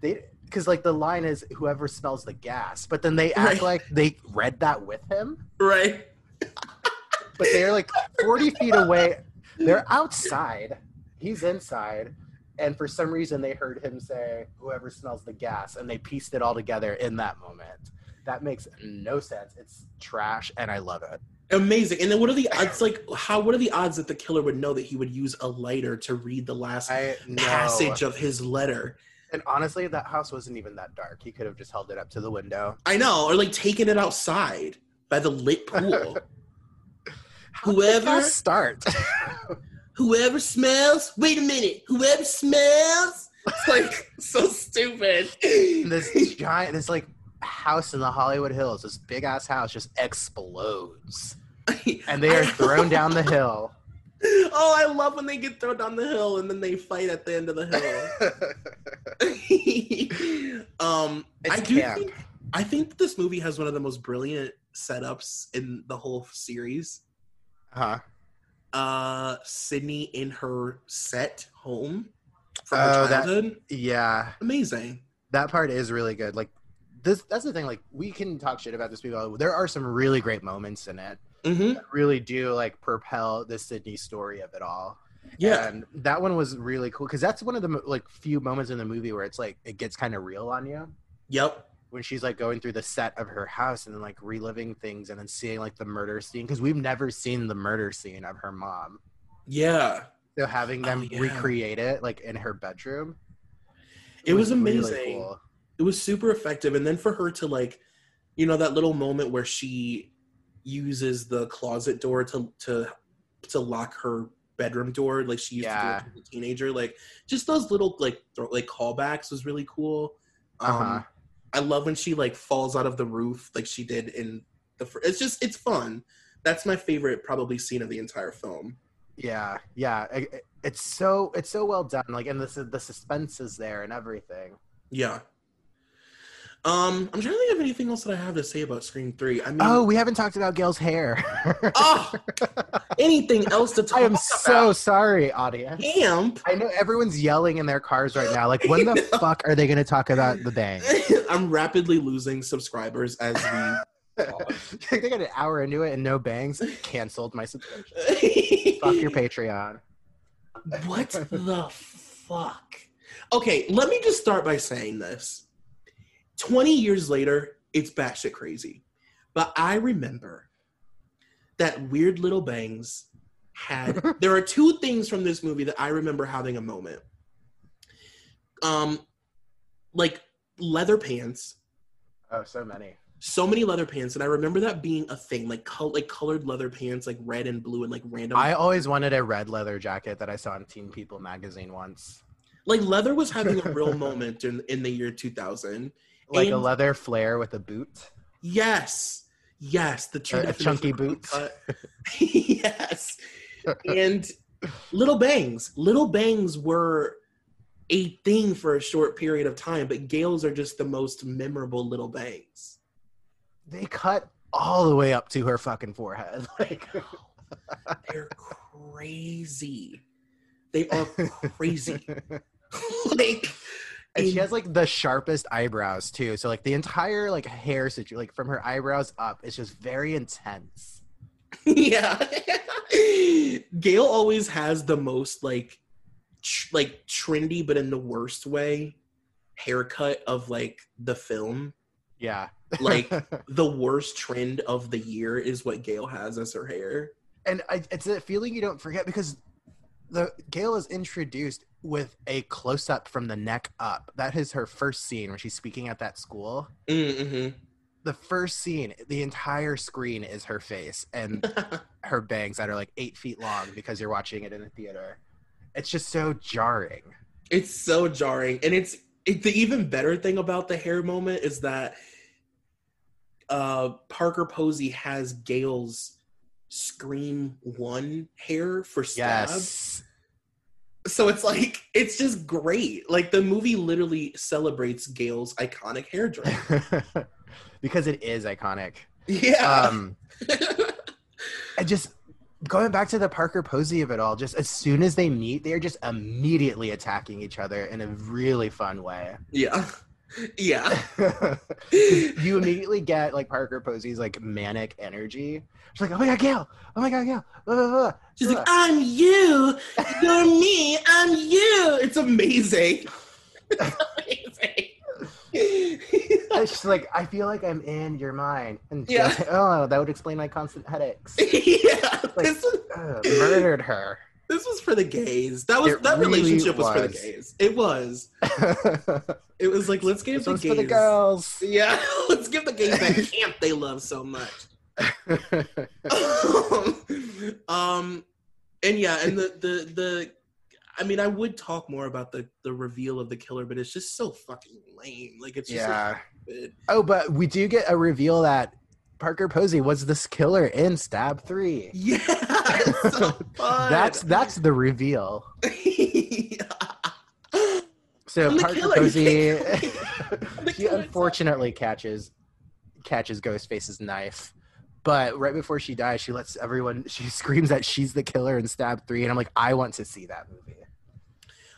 They. Because, like, the line is, whoever smells the gas. But then they act right. like they read that with him. Right. But they're, like, forty feet away. They're outside. He's inside. And for some reason, they heard him say, whoever smells the gas. And they pieced it all together in that moment. That makes no sense. It's trash, and I love it. Amazing. And then what are the odds, like, how, what are the odds that the killer would know that he would use a lighter to read the last I, passage no. of his letter? And honestly, that house wasn't even that dark. He could have just held it up to the window. I know, or like taken it outside by the lit pool. How whoever did that start. Whoever smells. Wait a minute. Whoever smells. It's like so stupid. This giant, this like house in the Hollywood Hills, this big ass house just explodes, and they are thrown down the hill. Oh, I love when they get thrown down the hill and then they fight at the end of the hill. um, I do think, I think this movie has one of the most brilliant setups in the whole series. Uh-huh. Uh, Sydney in her set home from oh, her childhood. That, yeah. Amazing. That part is really good. Like this, that's the thing. Like we can talk shit about this movie. There are some really great moments in it. Mm-hmm. That really do like propel the Sydney story of it all. Yeah, and that one was really cool because that's one of the like few moments in the movie where it's like it gets kind of real on you. Yep, when she's like going through the set of her house and then like reliving things and then seeing like the murder scene, because we've never seen the murder scene of her mom. Yeah, so having them um, yeah. recreate it like in her bedroom, it, it was, was amazing. Really cool. It was super effective, and then for her to like you know, that little moment where she uses the closet door to to to lock her bedroom door, like she used yeah. to do it as a teenager. Like, just those little like th- like callbacks was really cool. Um, uh-huh. I love when she like falls out of the roof like she did in the. Fr- it's just it's fun. That's my favorite probably scene of the entire film. Yeah, yeah, it, it's so it's so well done. Like, and the the suspense is there and everything. Yeah. Um, I'm trying to think of anything else that I have to say about Scream three. I mean, oh, we haven't talked about Gale's hair. Oh, anything else to talk about? I am about? so sorry, audience. Camp. I know everyone's yelling in their cars right now. Like, when the know. fuck are they going to talk about the bang? I'm rapidly losing subscribers as we. They got an hour into it and no bangs. Canceled my subscription. Fuck your Patreon. What the fuck? Okay, let me just start by saying this. twenty years later, it's batshit crazy. But I remember that Weird Little Bangs had... There are two things from this movie that I remember having a moment. Um, like, leather pants. Oh, so many. So many leather pants. And I remember that being a thing. Like, col- like colored leather pants, like red and blue and like random... I always wanted a red leather jacket that I saw in Teen People magazine once. Like, leather was having a real moment in, in the year two thousand. Like and, a leather flare with a boot? Yes. Yes. The true a, a chunky boot. Yes. And little bangs. Little bangs were a thing for a short period of time, but Gale's are just the most memorable little bangs. They cut all the way up to her fucking forehead. Like, they're crazy. They are crazy. Like... And she has, like, the sharpest eyebrows, too. So, like, the entire, like, hair situation, like, from her eyebrows up, it's just very intense. Yeah. Gale always has the most, like, tr- like trendy, but in the worst way, haircut of, like, the film. Yeah. Like, the worst trend of the year is what Gale has as her hair. And I, it's a feeling you don't forget, because the Gale is introduced with a close-up from the neck up. That is her first scene when she's speaking at that school. Mm-hmm. The first scene, the entire screen is her face and her bangs that are like eight feet long because you're watching it in a theater. It's just so jarring. It's so jarring. And it's it, the even better thing about the hair moment is that uh, Parker Posey has Gale's Scream one hair for Stab. Yes. So it's like, it's just great. Like, the movie literally celebrates Gale's iconic hairdryer. Because it is iconic. Yeah. Um, and just going back to the Parker Posey of it all, just as soon as they meet, they're just immediately attacking each other in a really fun way. Yeah. Yeah. You immediately get, like, Parker Posey's, like, manic energy. She's like, oh my god, Gale! Oh my god, Gale! Blah, blah, blah. She's blah. Like, I'm you! You're me! I'm you! It's amazing! It's amazing! She's like, I feel like I'm in your mind. And yeah. Like, oh, that would explain my constant headaches. Yeah! Like, this was... uh, murdered her. This was for the gays. That was it that really relationship was. was for the gays. It was. It was like, let's give this the gays. For the girls. Yeah, let's give the gays that camp they love so much. um, and yeah, and the, the the I mean, I would talk more about the the reveal of the killer, but it's just so fucking lame. Like, it's just yeah. Like, oh, but we do get a reveal that Parker Posey was this killer in Stab three. Yeah, it's so fun. that's that's the reveal. Yeah. So I'm Parker Posey, she unfortunately catches catches Ghostface's knife, but right before she dies, she lets everyone. She screams that she's the killer in Stab three, and I'm like, I want to see that movie.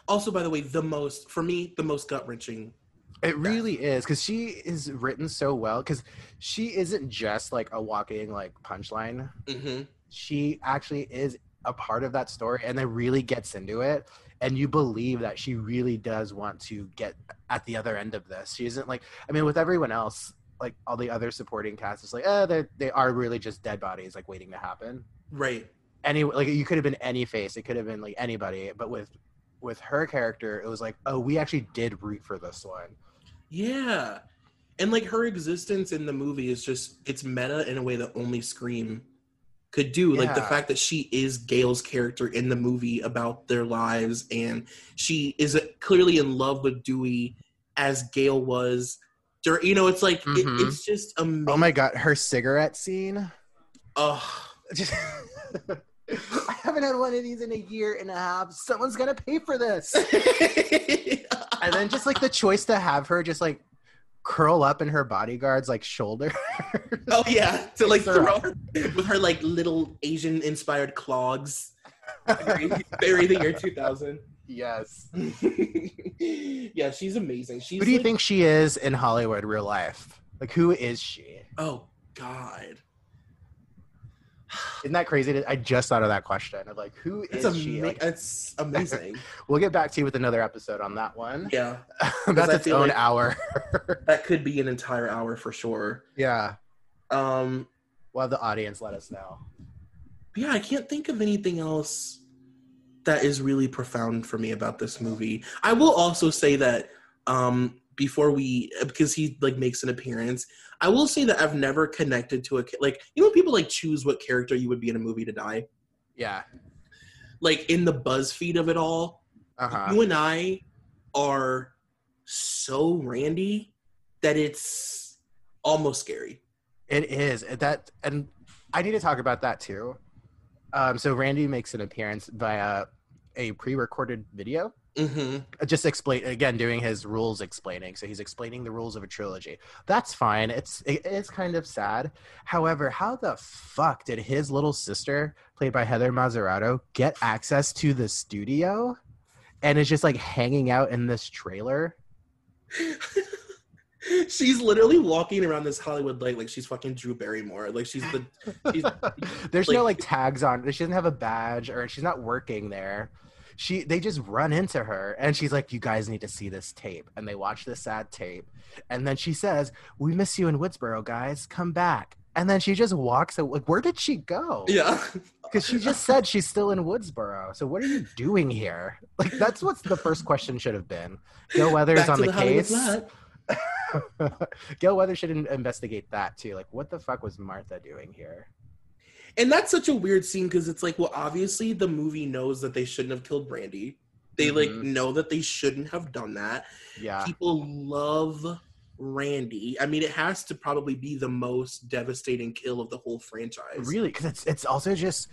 Also, by the way, the most for me, the most gut wrenching. It really is, because she is written so well, because she isn't just, like, a walking, like, punchline. Mm-hmm. She actually is a part of that story, and it really gets into it, and you believe that she really does want to get at the other end of this. She isn't, like, I mean, with everyone else, like, all the other supporting cast, it's like, oh, they are really just dead bodies, like, waiting to happen. Right. Any, like, you could have been any face. It could have been, like, anybody, but with with her character, it was like, oh, we actually did root for this one. Yeah. And like her existence in the movie is just, it's meta in a way that only Scream could do. Yeah. Like the fact that she is Gale's character in the movie about their lives, and she is clearly in love with Dewey as Gale was. You know, it's like, mm-hmm. it, it's just amazing. Oh my God, her cigarette scene. Oh. I haven't had one of these in a year and a half. Someone's going to pay for this. And then just like the choice to have her just like curl up in her bodyguard's like shoulder. Oh yeah, to like throw her with her like little Asian inspired clogs. Very the year two thousand. Yes. Yeah, she's amazing. She's Who do you like, think she is in Hollywood real life? Like, who is she? Oh God. Isn't that crazy? To, I just thought of that question. Of like, who is ama- she? Like, it's amazing. We'll get back to you with another episode on that one. Yeah. That's its own like hour. That could be an entire hour for sure. Yeah. Um, we'll have the audience let us know. Yeah, I can't think of anything else that is really profound for me about this movie. I will also say that um, before we, because he like makes an appearance, I will say that I've never connected to a, like, you know, people like choose what character you would be in a movie to die. Yeah. Like in the BuzzFeed of it all, uh-huh. you and I are so Randy that it's almost scary. It is that. And I need to talk about that too. Um, so Randy makes an appearance via a pre-recorded video. Mm-hmm. Just explain again, doing his rules explaining. So he's explaining the rules of a trilogy. That's fine. It's it, it's kind of sad. However, how the fuck did his little sister, played by Heather Maserato, get access to the studio, and is just like hanging out in this trailer? She's literally walking around this Hollywood light like she's fucking Drew Barrymore. Like she's the. She's, There's like, no like tags on. She doesn't have a badge, or she's not working there. She, they just run into her, and she's like, you guys need to see this tape. And they watch this sad tape. And then she says, we miss you in Woodsboro, guys. Come back. And then she just walks away. Like, where did she go? Yeah. Because she just said she's still in Woodsboro. So what are you doing here? Like, that's what the first question should have been. Gale Weathers on the, the case. Gale Weathers should investigate that, too. Like, what the fuck was Martha doing here? And that's such a weird scene because it's like, well, obviously the movie knows that they shouldn't have killed Brandy. They, mm-hmm. like, know that they shouldn't have done that. Yeah. People love Randy. I mean, it has to probably be the most devastating kill of the whole franchise. Really? Because it's it's also just,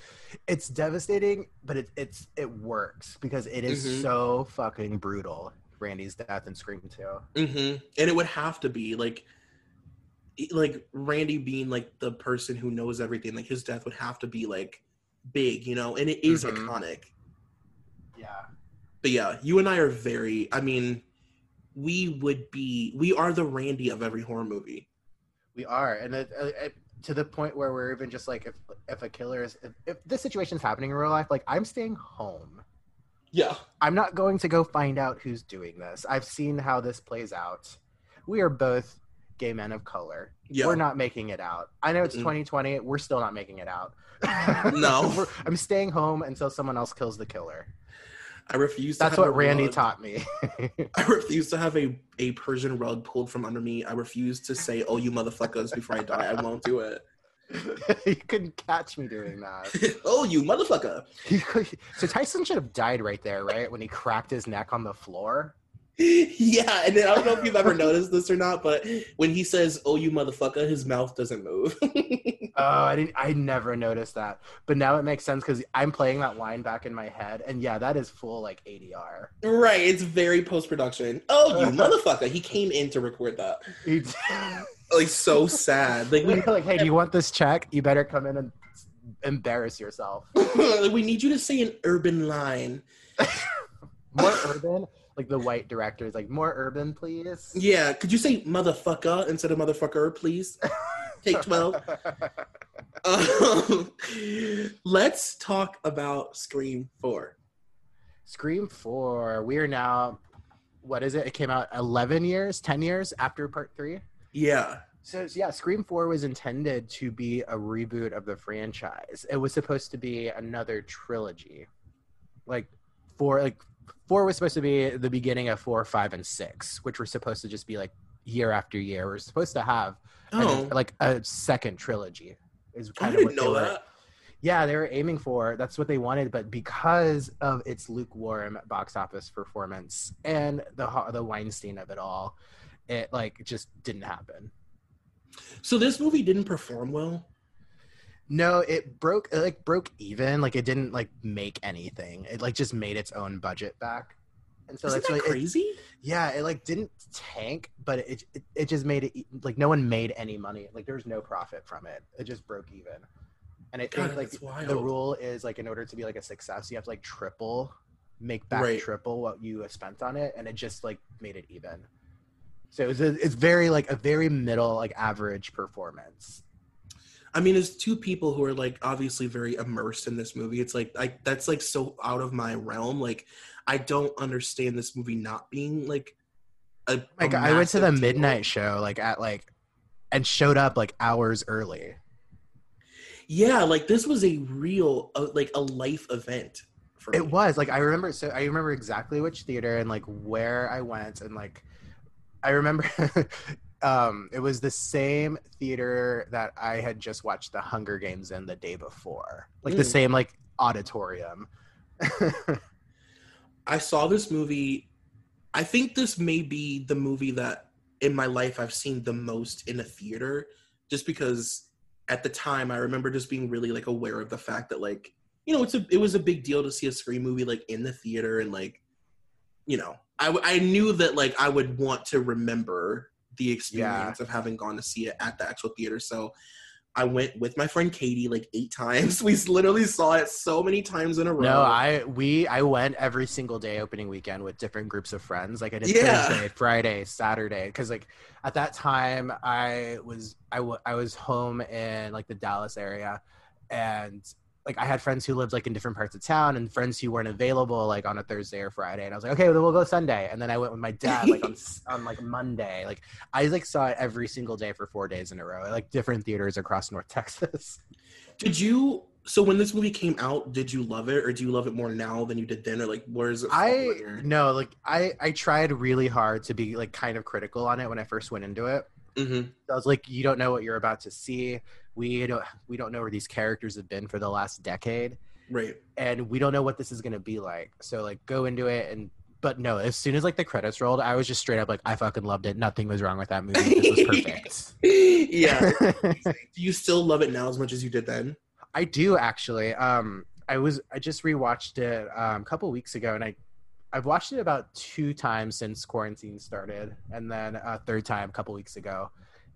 it's devastating, but it, it's, it works because it is mm-hmm. so fucking brutal, Randy's death in Scream two. Mm-hmm. And it would have to be, like... like Randy being like the person who knows everything, like his death would have to be like big, you know, and it is mm-hmm. iconic. Yeah. But yeah, you and I are very, I mean, we would be, we are the Randy of every horror movie. We are. And it, it, to the point where we're even just like, if if a killer is, if, if this situation's happening in real life, like I'm staying home. Yeah. I'm not going to go find out who's doing this. I've seen how this plays out. We are both gay men of color. Yeah. We're not making it out. I know it's mm-hmm. twenty twenty. We're still not making it out. No. We're, I'm staying home until someone else kills the killer. I refuse to That's have what a Randy rug. Taught me. I refuse to have a, a Persian rug pulled from under me. I refuse to say, oh, you motherfuckers, before I die. I won't do it. You couldn't catch me doing that. Oh, you motherfucker. So Tyson should have died right there, right? When he cracked his neck on the floor. Yeah, and then I don't know if you've ever noticed this or not, but when he says, oh, you motherfucker, his mouth doesn't move. Oh, I didn't. I never noticed that. But now it makes sense because I'm playing that line back in my head. And yeah, that is full, like, A D R. Right, it's very post-production. Oh, you motherfucker. He came in to record that. He did. Like, so sad. Like, we, like, hey, do you want this check? You better come in and embarrass yourself. We need you to say an urban line. More urban? Like the white director is like, more urban, please. Yeah, could you say motherfucker instead of motherfucker, please? Take twelve. um, let's talk about Scream four. Scream four. We are now, what is it? It came out eleven years, ten years after part three? Yeah. So, yeah, Scream four was intended to be a reboot of the franchise. It was supposed to be another trilogy. Like, four, like... Four was supposed to be the beginning of four, five, and six, which were supposed to just be like year after year. We're supposed to have oh. an, like a second trilogy. Is kind I of didn't what know they that. Were, yeah, they were aiming for. That's what they wanted, but because of its lukewarm box office performance and the the Weinstein of it all, it like just didn't happen. So this movie didn't perform well? No, it broke it, like broke even. Like it didn't like make anything. It like just made its own budget back. And so Isn't that's that like, crazy? It, yeah, it like didn't tank, but it, it it just made it like no one made any money. Like there was no profit from it. It just broke even. And I think God, like the rule is like in order to be like a success, you have to like triple, make back right. triple what you spent on it, and it just like made it even. So it was a, it's very like a very middle like average performance. I mean, there's two people who are like obviously very immersed in this movie. It's like I that's like so out of my realm. Like I don't understand this movie not being like a, like a I went to the deal. midnight show like at like and showed up like hours early. Yeah, like this was a real uh, like a life event for me. It was like I remember so I remember exactly which theater and like where I went and like I remember um, it was the same theater that I had just watched The Hunger Games in the day before. Like mm. the same like auditorium. I saw this movie. I think this may be the movie that in my life I've seen the most in a theater, just because at the time I remember just being really like aware of the fact that like, you know, it's a, it was a big deal to see a Scream movie like in the theater and like, you know, I, I knew that like I would want to remember the experience yeah. of having gone to see it at the actual theater. So I went with my friend Katie like eight times. We literally saw it so many times in a row. No, I we I went every single day opening weekend with different groups of friends. Like I did yeah. Thursday, Friday, Saturday, because like at that time I was I, w- I was home in like the Dallas area, and like I had friends who lived like in different parts of town and friends who weren't available like on a Thursday or Friday. And I was like, okay, well, then we'll go Sunday. And then I went with my dad like on, on like Monday. Like I like saw it every single day for four days in a row, like different theaters across North Texas. Did you, so when this movie came out, did you love it or do you love it more now than you did then? Or like, where is it? I, no, like I, I tried really hard to be like kind of critical on it when I first went into it. Mm-hmm. I was like, you don't know what you're about to see. We don't we don't know where these characters have been for the last decade. Right. And we don't know what this is going to be like. So like go into it and but no, as soon as like the credits rolled, I was just straight up like I fucking loved it. Nothing was wrong with that movie. This was perfect. Yeah. Do you still love it now as much as you did then? I do actually. Um I was I just rewatched it um, a couple weeks ago and I I've watched it about two times since quarantine started and then a third time a couple weeks ago.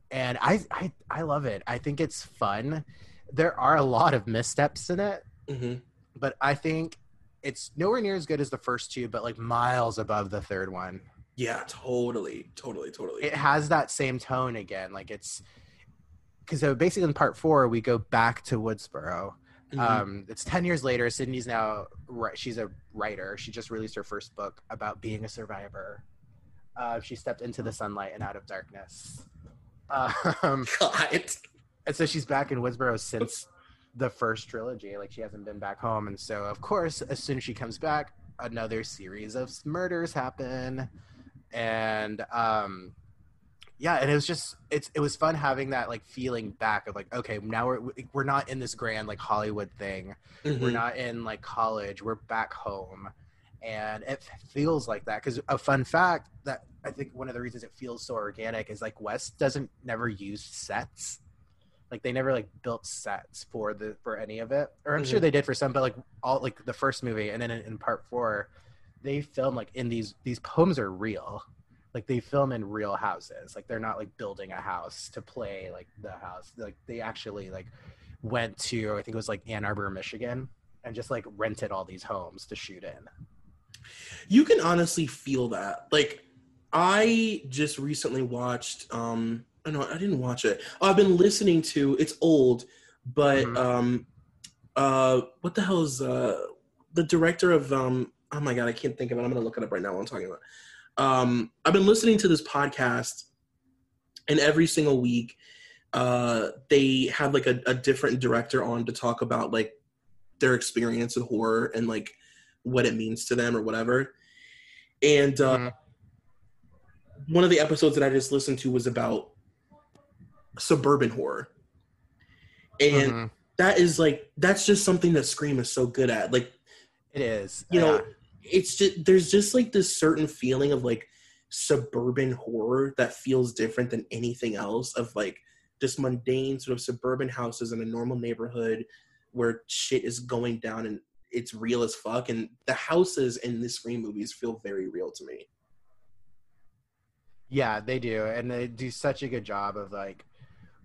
And I, I I love it. I think it's fun. There are a lot of missteps in it, mm-hmm. but I think it's nowhere near as good as the first two, but like miles above the third one. Yeah, totally, totally, totally. It has that same tone again. Like it's because so basically in part four, we go back to Woodsboro. Mm-hmm. Um, it's ten years later. Sydney's now, she's a writer. She just released her first book about being a survivor. Uh, she stepped into the sunlight and out of darkness. Um, God. And so she's back in Woodsboro since the first trilogy. Like she hasn't been back home, and so of course, as soon as she comes back, another series of murders happen, and um, yeah, and it was just it's it was fun having that like feeling back of like okay, now we're we're not in this grand like Hollywood thing, mm-hmm. we're not in like college, we're back home, and it feels like that because a fun fact that. I think one of the reasons it feels so organic is like West doesn't never use sets. Like they never like built sets for the, for any of it, or I'm mm-hmm. sure they did for some, but like all like the first movie. And then in, in part four, they film like in these, these homes are real. Like they film in real houses. Like they're not like building a house to play like the house. Like they actually like went to, I think it was like Ann Arbor, Michigan, and just like rented all these homes to shoot in. You can honestly feel that. Like, I just recently watched, um, I know I didn't watch it. Oh, I've been listening to, it's old, but, mm-hmm. um, uh, what the hell is, uh, the director of, um, oh my God, I can't think of it. I'm going to look it up right now while I'm talking about it. Um, I've been listening to this podcast and every single week, uh, they have like a, a different director on to talk about like their experience with horror and like what it means to them or whatever. And, uh, mm-hmm. one of the episodes that I just listened to was about suburban horror. And mm-hmm. that is like, that's just something that Scream is so good at. Like, it is, you yeah. know, it's just, there's just like this certain feeling of like suburban horror that feels different than anything else, of like this mundane sort of suburban houses in a normal neighborhood where shit is going down and it's real as fuck. And the houses in the Scream movies feel very real to me. Yeah, they do. And they do such a good job of like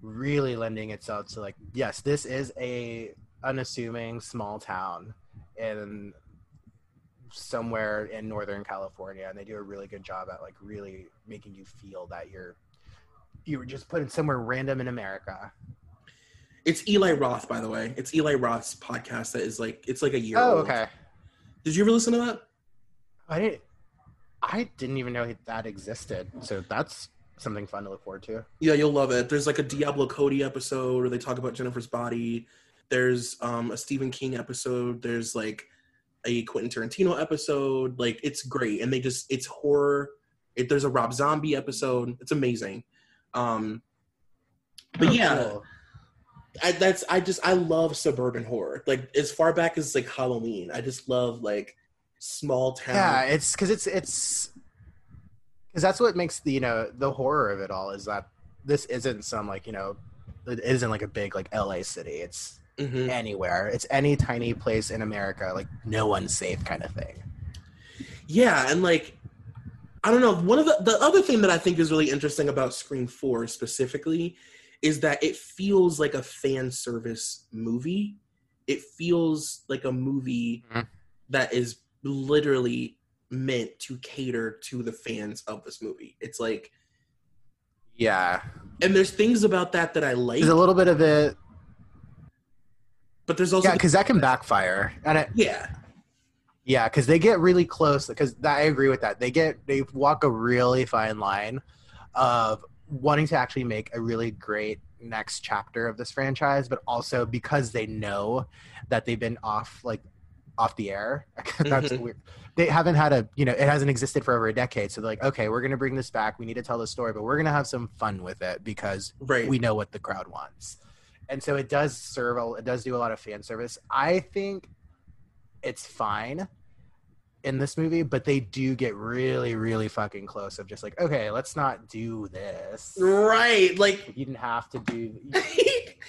really lending itself to like, yes, this is a unassuming small town in somewhere in Northern California. And they do a really good job at like really making you feel that you're, you were just put in somewhere random in America. It's Eli Roth, by the way. It's Eli Roth's podcast that is like, it's like a year old. Oh, okay. Did you ever listen to that? I didn't, I didn't even know that existed. So that's something fun to look forward to. Yeah, you'll love it. There's like a Diablo Cody episode where they talk about Jennifer's body. There's um, a Stephen King episode. There's like a Quentin Tarantino episode. Like, it's great. And they just, it's horror. It, there's a Rob Zombie episode. It's amazing. Um, but oh, yeah. Cool. I, that's I just I love suburban horror, like as far back as like Halloween. I just love like small town. Yeah, it's because it's it's because that's what makes the, you know, the horror of it all is that this isn't some like, you know, it isn't like a big like L A city. It's mm-hmm. anywhere. It's any tiny place in America, like no one's safe kind of thing. Yeah, and like I don't know. One of the the other thing that I think is really interesting about Scream four specifically is that it feels like a fan service movie. It feels like a movie mm-hmm. that is literally meant to cater to the fans of this movie. It's like... Yeah. And there's things about that that I like. There's a little bit of it... But there's also... Yeah, because that can backfire. And it, yeah. Yeah, because they get really close. Because I agree with that. They get... They walk a really fine line of... wanting to actually make a really great next chapter of this franchise, but also because they know that they've been off like off the air. That's mm-hmm. weird. They haven't had a, you know, it hasn't existed for over a decade. So they're like, okay, we're going to bring this back. We need to tell the story, but we're going to have some fun with it because right. we know what the crowd wants. And so it does serve, a, it does do a lot of fan service. I think it's fine in this movie, but they do get really really fucking close of just like, okay, let's not do this, right? Like, you didn't have to do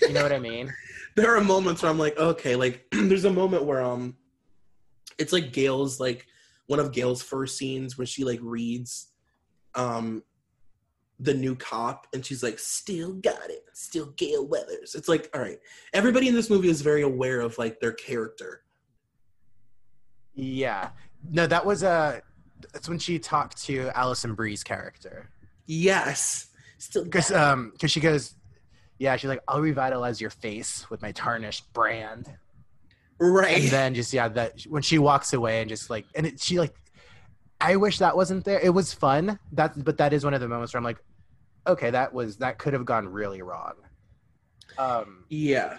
you know what I mean? There are moments where I'm like, okay, like there's a moment where um it's like Gale's like one of Gale's first scenes where she like reads um the new cop and she's like, still got it, still Gale Weathers. It's like, all right, everybody in this movie is very aware of like their character. Yeah. No, that was a. That's when she talked to Allison Bree's character. Yes, still because um because she goes, yeah, she's like, I'll revitalize your face with my tarnished brand, right? And then just yeah, that when she walks away and just like and it, she like, I wish that wasn't there. It was fun that, but that is one of the moments where I'm like, okay, that was that could have gone really wrong. Um. Yeah.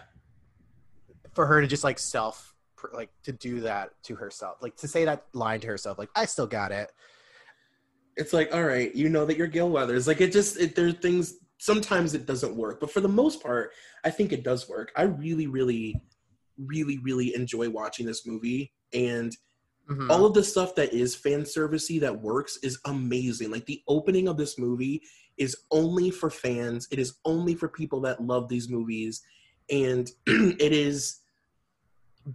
For her to just like self. Like to do that to herself, like to say that line to herself, like I still got it. It's like, all right, you know that you're Gale Weathers. Like it just, it, there are things. Sometimes it doesn't work, but for the most part, I think it does work. I really, really, really, really enjoy watching this movie, and mm-hmm. all of the stuff that is fan servicey that works is amazing. Like the opening of this movie is only for fans. It is only for people that love these movies, and it is.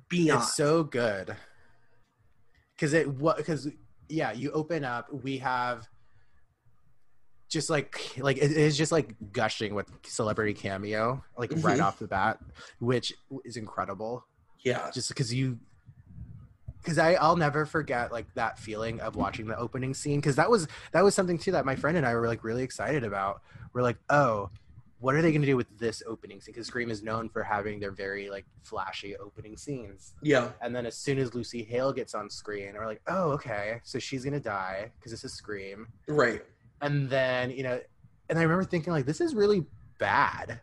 Beyond. It's so good because it what because yeah you open up, we have just like like it is just like gushing with celebrity cameo like mm-hmm. right off the bat, which is incredible. Yeah, just because you because I I'll never forget like that feeling of watching the opening scene, because that was that was something too that my friend and I were like really excited about. We're like, oh, what are they going to do with this opening scene? Because Scream is known for having their very like flashy opening scenes. Yeah. And then as soon as Lucy Hale gets on screen, we're like, oh, okay, so she's going to die because this is Scream. Right. And then, you know, and I remember thinking like, this is really bad.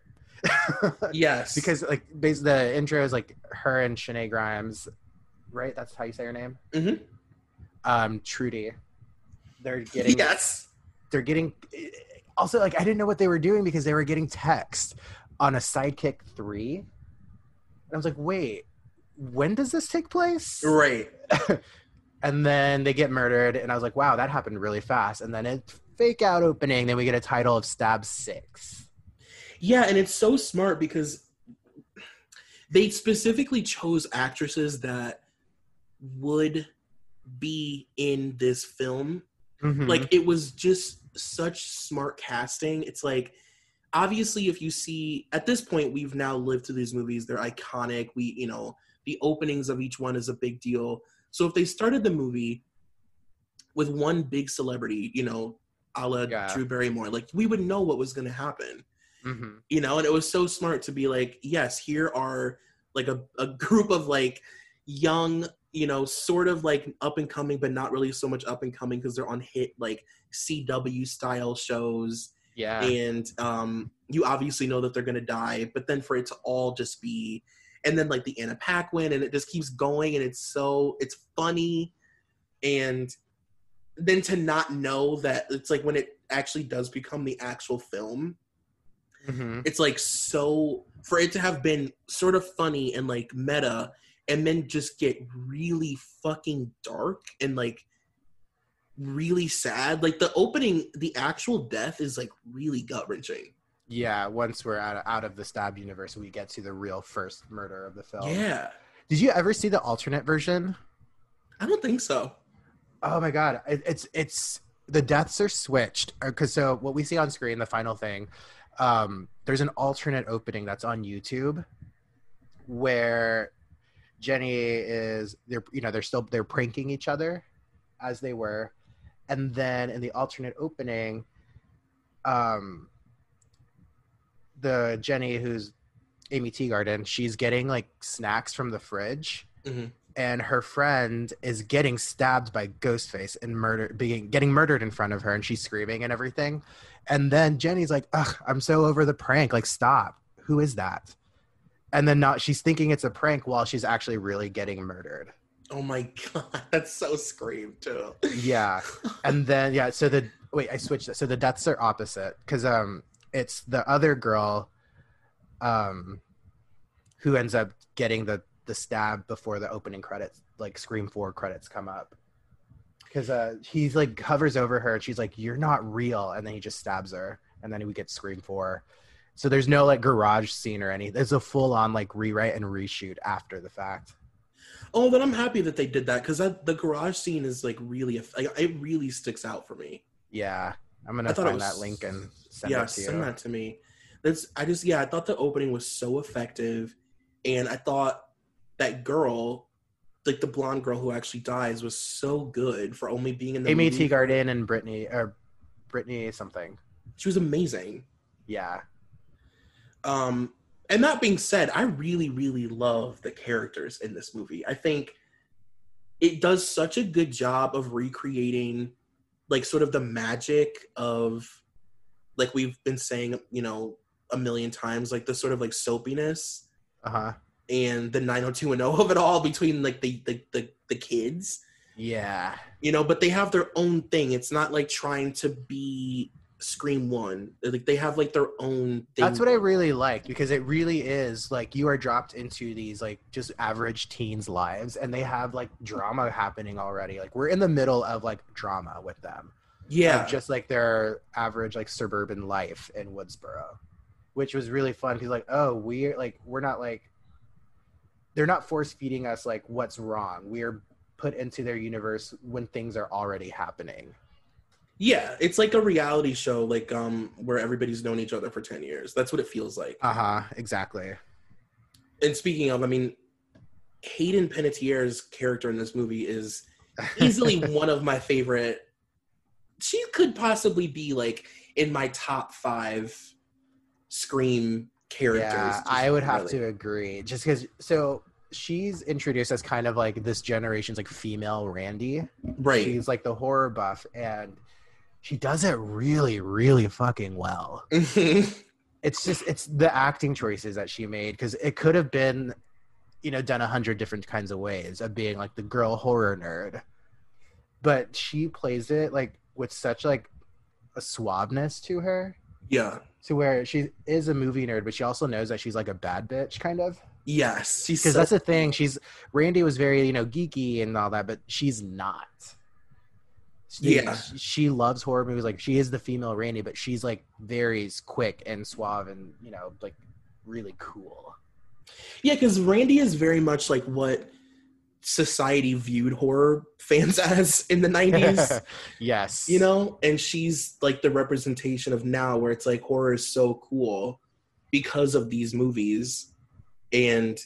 Yes. Because like basically the intro is like her and Shanae Grimes, right? That's how you say her name? Mm-hmm. Um, Trudy. They're getting... Yes. They're getting – also, like, I didn't know what they were doing because they were getting text on a Sidekick three. And I was like, wait, when does this take place? Right. And then they get murdered, and I was like, wow, that happened really fast. And then it fake out opening, then we get a title of Stab six. Yeah, and it's so smart because they specifically chose actresses that would be in this film. Mm-hmm. Like, it was just such smart casting. It's like, obviously, if you see, at this point, we've now lived through these movies. They're iconic. We, you know, the openings of each one is a big deal. So if they started the movie with one big celebrity, you know, a la yeah. Drew Barrymore, like, we would know what was going to happen, mm-hmm. you know? And it was so smart to be like, yes, here are, like, a, a group of, like, young, you know, sort of, like, up-and-coming, but not really so much up-and-coming because they're on hit, like, C W-style shows. Yeah. And um, you obviously know that they're going to die, but then for it to all just be... And then, like, the Anna Paquin, and it just keeps going, and it's so, it's funny. And then to not know that, it's like when it actually does become the actual film, mm-hmm. it's like so, for it to have been sort of funny and, like, meta, and then just get really fucking dark and, like, really sad. Like, the opening, the actual death is, like, really gut-wrenching. Yeah, once we're out of, out of the Stab universe, we get to the real first murder of the film. Yeah. Did you ever see the alternate version? I don't think so. Oh, my God. It, it's it's the deaths are switched. Because so what we see on screen, the final thing, um, there's an alternate opening that's on YouTube where Jenny is, they're you know, they're still, they're pranking each other as they were. And then in the alternate opening, um... the Jenny who's Amy Teagarden, she's getting, like, snacks from the fridge, mm-hmm. and her friend is getting stabbed by Ghostface and murder, being getting murdered in front of her, and she's screaming and everything. And then Jenny's like, "Ugh, I'm so over the prank. Like, stop. Who is that?" And then not she's thinking it's a prank while she's actually really getting murdered. Oh my God, that's so Scream too. Yeah, and then yeah, so the wait, I switched that. So the deaths are opposite because um. It's the other girl um, who ends up getting the, the stab before the opening credits, like Scream four credits come up. Because uh, he's like hovers over her and she's like, "You're not real." And then he just stabs her. And then we get Scream four. So there's no like garage scene or anything. There's a full on like rewrite and reshoot after the fact. Oh, but I'm happy that they did that because the garage scene is like really, like, it really sticks out for me. Yeah. I'm going to find was, that link and send yeah, it to you. Yeah, send that to me. That's, I just, yeah, I thought the opening was so effective. And I thought that girl, like the blonde girl who actually dies, was so good for only being in the Amy movie. Amy Teagarden and Brittany, or Brittany something. She was amazing. Yeah. Um, and that being said, I really, really love the characters in this movie. I think it does such a good job of recreating... like sort of the magic of, like we've been saying, you know, a million times, like the sort of like soapiness uh-huh. and the nine oh two one oh of it all between like the, the the the kids. Yeah. You know, but they have their own thing. It's not like trying to be Scream one. Like they have like their own thing. That's what I really like because it really is like you are dropped into these like just average teens' lives and they have like drama happening already. Like we're in the middle of like drama with them. Yeah. Like, just like their average like suburban life in Woodsboro, which was really fun because like, oh, we're like, we're not like, they're not force feeding us like what's wrong. We're put into their universe when things are already happening. Yeah, it's like a reality show, like um, where everybody's known each other for ten years. That's what it feels like. Uh-huh, exactly. And speaking of, I mean, Hayden Panettiere's character in this movie is easily one of my favorite. She could possibly be like in my top five Scream characters. Yeah, I would really. have to agree. Just because, so... she's introduced as kind of like this generation's like female Randy. Right. She's like the horror buff and she does it really, really fucking well. It's just, it's the acting choices that she made because it could have been, you know, done a hundred different kinds of ways of being like the girl horror nerd. But she plays it like with such like a suaveness to her. Yeah. To where she is a movie nerd, but she also knows that she's like a bad bitch, kind of. Yes. Because so- that's the thing. She's Randy was very, you know, geeky and all that, but she's not. She, yeah. She loves horror movies. Like, she is the female Randy, but she's like very quick and suave and, you know, like really cool. Yeah, because Randy is very much like what society viewed horror fans as in the nineties. Yes. You know? And she's like the representation of now where it's like horror is so cool because of these movies. And,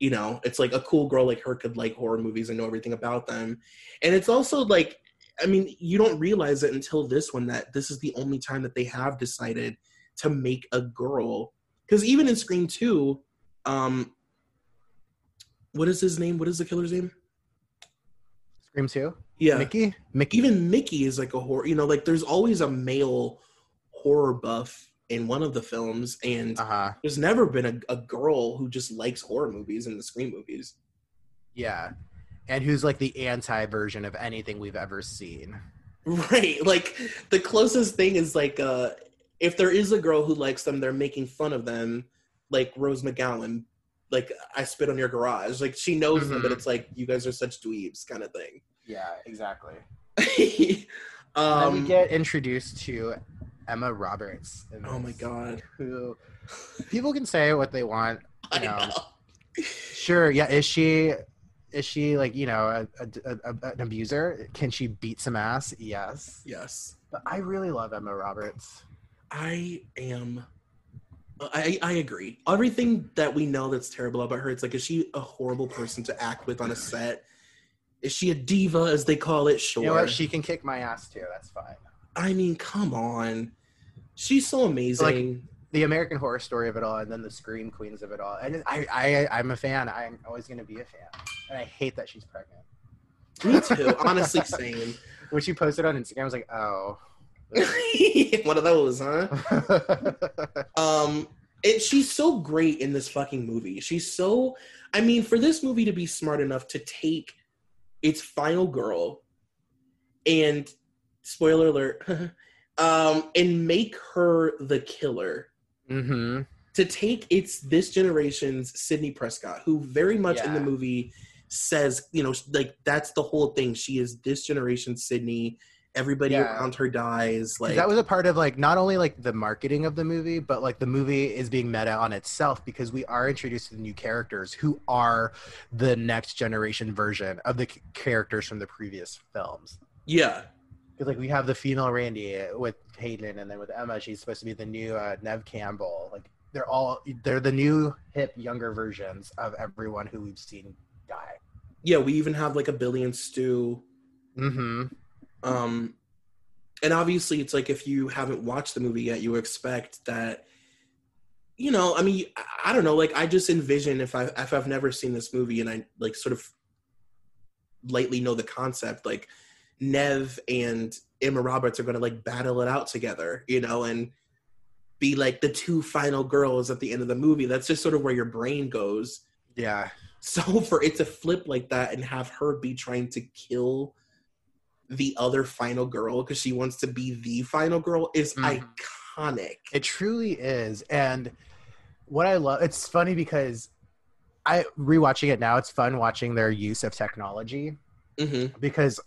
you know, it's like a cool girl like her could like horror movies and know everything about them. And it's also like, I mean, you don't realize it until this one that this is the only time that they have decided to make a girl. Because even in Scream two, um, what is his name? What is the killer's name? Scream two? Yeah. Mickey? Mickey. Even Mickey is like a horror, you know, like there's always a male horror buff in one of the films, and uh-huh. there's never been a, a girl who just likes horror movies and the Scream movies. Yeah. And who's like the anti-version of anything we've ever seen. Right. Like the closest thing is like uh, if there is a girl who likes them, they're making fun of them, like Rose McGowan. Like, I spit on your garage. Like, she knows mm-hmm. them, but it's like, you guys are such dweebs kind of thing. Yeah, exactly. um, then we get introduced to Emma Roberts. Oh, my God. Who people can say what they want. You know. I know. Sure, yeah, is she, is she like, you know, a, a, a, an abuser? Can she beat some ass? Yes. Yes. But I really love Emma Roberts. I am... I, I agree. Everything that we know that's terrible about her, it's like, is she a horrible person to act with on a set? Is she a diva, as they call it? Sure. You know what? She can kick my ass, too. That's fine. I mean, come on. She's so amazing. Like, the American Horror Story of it all, and then the Scream Queens of it all. And I, I, I'm a fan. I'm always going to be a fan. And I hate that she's pregnant. Me, too. Honestly, same. When she posted on Instagram, I was like, oh... One of those, huh? um, and she's so great in this fucking movie. She's so, I mean, for this movie to be smart enough to take its final girl and, spoiler alert, um, and make her the killer. Mm-hmm. To take its this generation's Sydney Prescott, who very much yeah. in the movie says, you know, like that's the whole thing. She is this generation's Sydney. Everybody yeah. around her dies. Like that was a part of like not only like the marketing of the movie, but like the movie is being meta on itself because we are introduced to the new characters who are the next generation version of the characters from the previous films. Yeah, because like we have the female Randy with Hayden, and then with Emma, she's supposed to be the new uh, Neve Campbell. Like they're all they're the new hip younger versions of everyone who we've seen die. Yeah, we even have like a Billy and Stu. Mm-hmm. Um, and obviously it's like, if you haven't watched the movie yet, you expect that, you know, I mean, I don't know, like I just envision if I, if I've never seen this movie and I like sort of lightly know the concept, like Neve and Emma Roberts are going to like battle it out together, you know, and be like the two final girls at the end of the movie. That's just sort of where your brain goes. Yeah. So for it to flip like that and have her be trying to kill the other final girl because she wants to be the final girl is mm-hmm. iconic. It truly is. And what I love, it's funny because I rewatching it now, it's fun watching their use of technology mm-hmm. because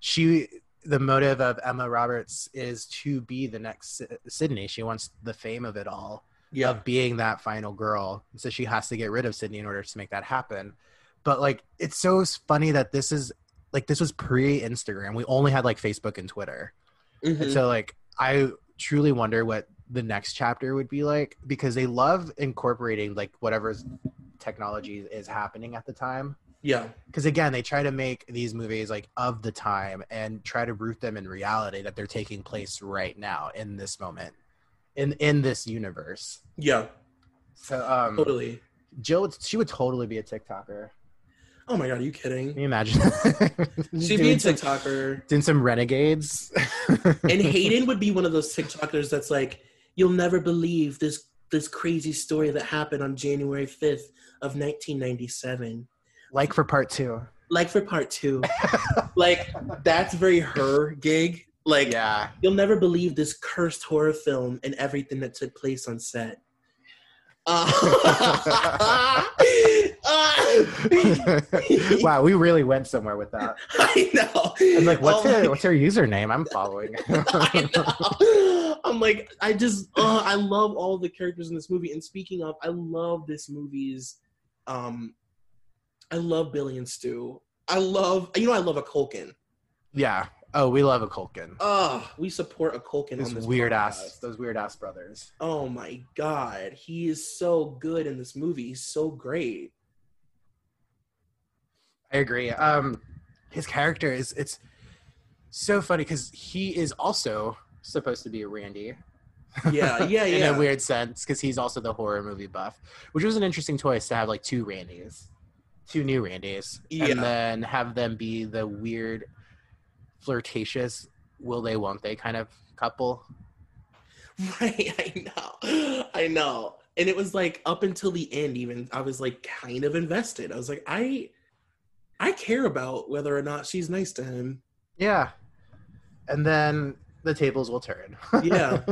she, the motive of Emma Roberts is to be the next Sydney. She wants the fame of it all yeah. of being that final girl. So she has to get rid of Sydney in order to make that happen. But like, it's so funny that this is, like, this was pre-Instagram. We only had, like, Facebook and Twitter. Mm-hmm. And so, like, I truly wonder what the next chapter would be like because they love incorporating, like, whatever technology is happening at the time. Yeah. Because, again, they try to make these movies, like, of the time and try to root them in reality that they're taking place right now in this moment, in in this universe. Yeah. So, um... Totally. Jill, she would totally be a TikToker. Oh my God, are you kidding? Can you imagine? She'd be a TikToker. Doing some renegades. And Hayden would be one of those TikTokers that's like, you'll never believe this this crazy story that happened on January fifth of nineteen ninety-seven. Like for part two. Like for part two. Like, that's very her gig. Like, yeah. You'll never believe this cursed horror film and everything that took place on set. Uh, wow, we really went somewhere with that. I know. I'm like, what's oh her what's her username? I'm following. I know. I'm like, I just uh, I love all the characters in this movie. And speaking of, I love this movie's um I love Billy and Stu. I love you know I love a Culkin. Yeah. Oh, we love a Culkin. Oh, we support a Culkin this on this weird podcast. ass, those weird ass brothers. Oh my God, he is so good in this movie. He's so great. I agree. Um, his character is it's so funny because he is also supposed to be a Randy. Yeah, yeah, yeah. In a weird sense, because he's also the horror movie buff, which was an interesting choice to have like two Randys, two new Randys, yeah. and then have them be the weird. Flirtatious, will they, won't they kind of couple. Right, I know. I know. And it was like up until the end even, I was like kind of invested. I was like, I I care about whether or not she's nice to him. Yeah. And then the tables will turn. Yeah.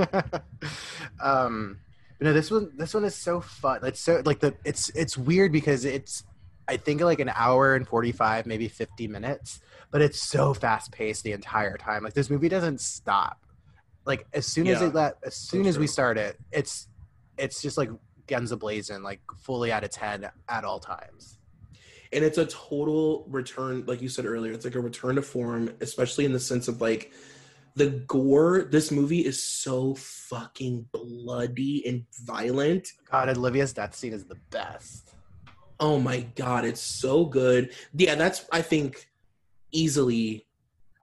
um but no, this one this one is so fun. It's so like the it's it's weird because it's I think like an hour and forty-five, maybe fifty minutes, but it's so fast paced the entire time. Like this movie doesn't stop. Like as soon yeah, as it let, as soon as true. we start it, it's, it's just like guns ablazing, like fully out of ten at all times. And it's a total return. Like you said earlier, it's like a return to form, especially in the sense of like the gore. This movie is so fucking bloody and violent. God, Olivia's death scene is the best. Oh my God, it's so good. Yeah, that's, I think, easily...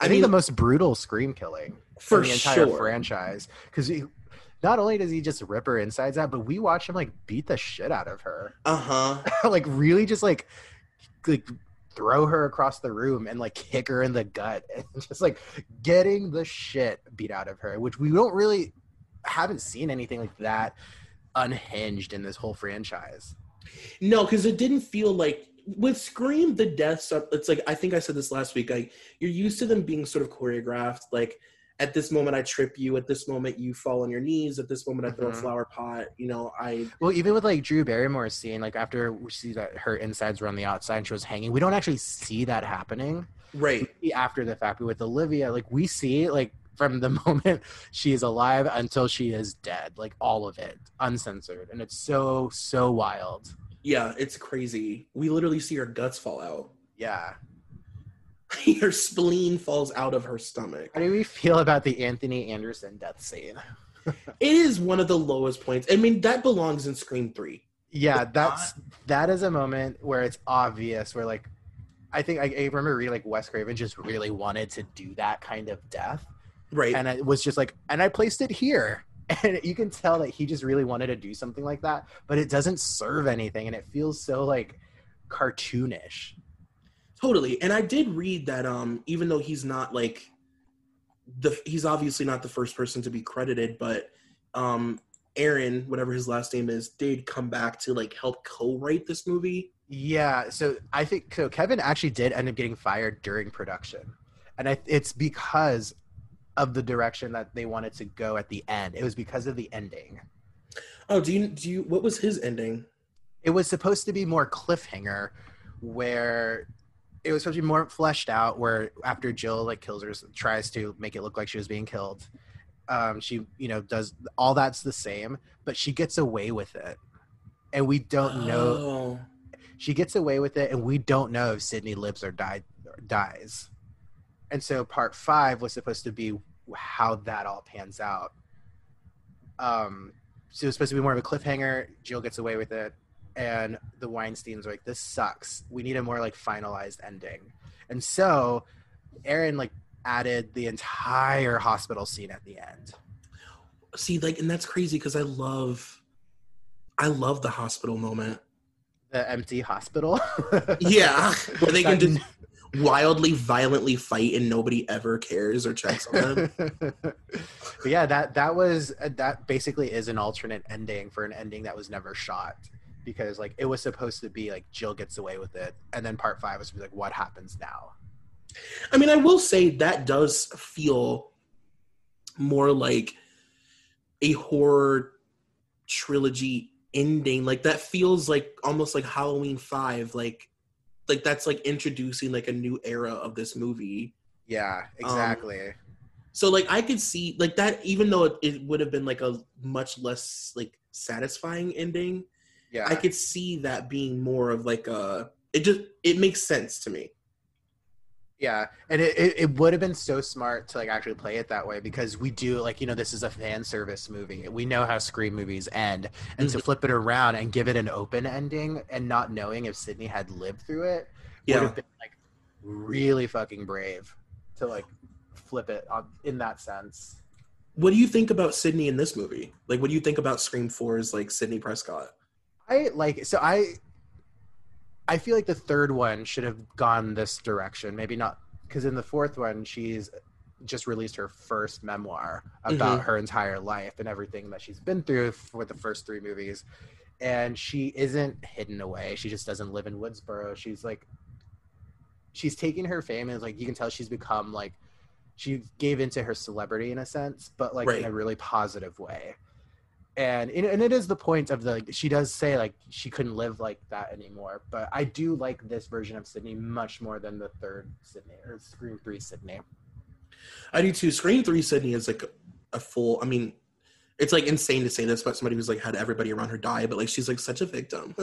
I, I think mean, the most brutal Scream killing for the entire sure. franchise. Because not only does he just rip her insides out, but we watch him, like, beat the shit out of her. Uh-huh. Like, really just, like, like, throw her across the room and, like, kick her in the gut. And just, like, getting the shit beat out of her, which we don't really... haven't seen anything like that unhinged in this whole franchise. No, because it didn't feel like with Scream the deaths are, it's like I think I said this last week, like you're used to them being sort of choreographed, like at this moment I trip you, at this moment you fall on your knees, at this moment I throw mm-hmm. a flower pot, you know. I well even with like Drew Barrymore's scene, like after we see that her insides were on the outside and she was hanging, we don't actually see that happening right after the fact. But with Olivia, like we see like from the moment she is alive until she is dead, like all of it uncensored, and it's so so wild. Yeah, it's crazy. We literally see her guts fall out. Yeah. Her spleen falls out of her stomach. How do we feel about the Anthony Anderson death scene? It is one of the lowest points. I mean, that belongs in Scream three. Yeah, that's that is a moment where it's obvious where like I think I, I remember reading like Wes Craven just really wanted to do that kind of death. Right. And it was just like, and I placed it here. And you can tell that he just really wanted to do something like that, but it doesn't serve anything. And it feels so like cartoonish. Totally. And I did read that um, even though he's not like, the he's obviously not the first person to be credited, but um, Aaron, whatever his last name is, did come back to like help co-write this movie. Yeah. So I think so Kevin actually did end up getting fired during production. And I, it's because... of the direction that they wanted to go at the end. It was because of the ending. Oh, do you, do you, what was his ending? It was supposed to be more cliffhanger where it was supposed to be more fleshed out where after Jill like kills her, tries to make it look like she was being killed. Um, she, you know, does all that's the same, but she gets away with it. And we don't oh. know. She gets away with it. And we don't know if Sydney lives or died or dies. And so part five was supposed to be how that all pans out. Um, so it was supposed to be more of a cliffhanger. Jill gets away with it. And the Weinsteins are like, this sucks. We need a more like finalized ending. And so Aaron like added the entire hospital scene at the end. See, like, and that's crazy because I love, I love the hospital moment. The empty hospital? Yeah. Where they can just... wildly, violently fight and nobody ever cares or checks on them. But yeah, that that was that basically is an alternate ending for an ending that was never shot because like it was supposed to be like Jill gets away with it, and then part five was like what happens now. I mean, I will say that does feel more like a horror trilogy ending. Like that feels like almost like Halloween five, like like that's like introducing like a new era of this movie. Yeah, exactly. Um, so like I could see like that, even though it, it would have been like a much less like satisfying ending. Yeah, I could see that being more of like a, it just, it makes sense to me. Yeah, and it, it, it would have been so smart to like actually play it that way, because we do like, you know, this is a fan service movie. We know how Scream movies end, and mm-hmm. to flip it around and give it an open ending and not knowing if Sydney had lived through it yeah. would have been like really fucking brave to like flip it on, in that sense. What do you think about Sydney in this movie? Like, what do you think about Scream four's like Sydney Prescott? I like so I. I feel like the third one should have gone this direction. Maybe not, because in the fourth one, she's just released her first memoir about mm-hmm. her entire life and everything that she's been through for the first three movies. And she isn't hidden away. She just doesn't live in Woodsboro. She's like, she's taking her fame, and like you can tell she's become like, she gave into her celebrity in a sense, but like right. in a really positive way. And it, and it is the point of the, she does say like she couldn't live like that anymore, but I do like this version of Sydney much more than the third Sydney or Scream three Sydney. I do too. Scream three Sydney is like a full, I mean, it's like insane to say this about somebody who's like had everybody around her die, but like she's like such a victim.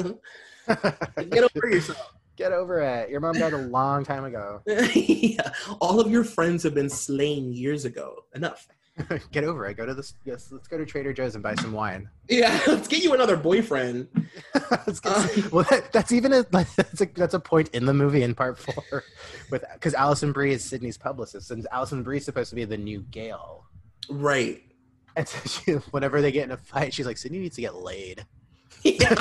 Get over yourself. Get over it. Your mom died a long time ago. Yeah. All of your friends have been slain years ago. Enough. Get over it. Go to this. Yes, let's go to Trader Joe's and buy some wine. Yeah, let's get you another boyfriend. Let's get, uh, well, that, that's even a that's a that's a point in the movie in part four, with because Allison Brie is Sydney's publicist, and Allison Brie's supposed to be the new Gale. Right. And so she, whenever they get in a fight, she's like, "Sydney needs to get laid." Yeah.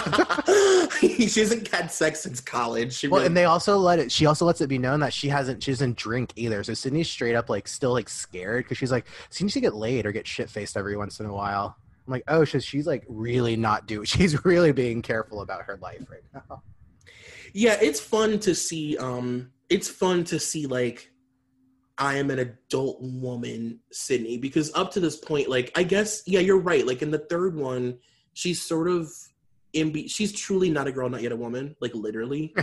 She hasn't had sex since college. She well, really- and they also let it. She also lets it be known that she hasn't. She doesn't drink either. So Sydney's straight up like still like scared, because she's like, she needs to get laid or get shit faced every once in a while. I'm like, oh, so she's like really not do. She's really being careful about her life right now. Yeah, it's fun to see. Um, it's fun to see like, I am an adult woman, Sydney, because up to this point, like, I guess, yeah, you're right. Like in the third one, she's sort of. M B, she's truly not a girl, not yet a woman, like literally.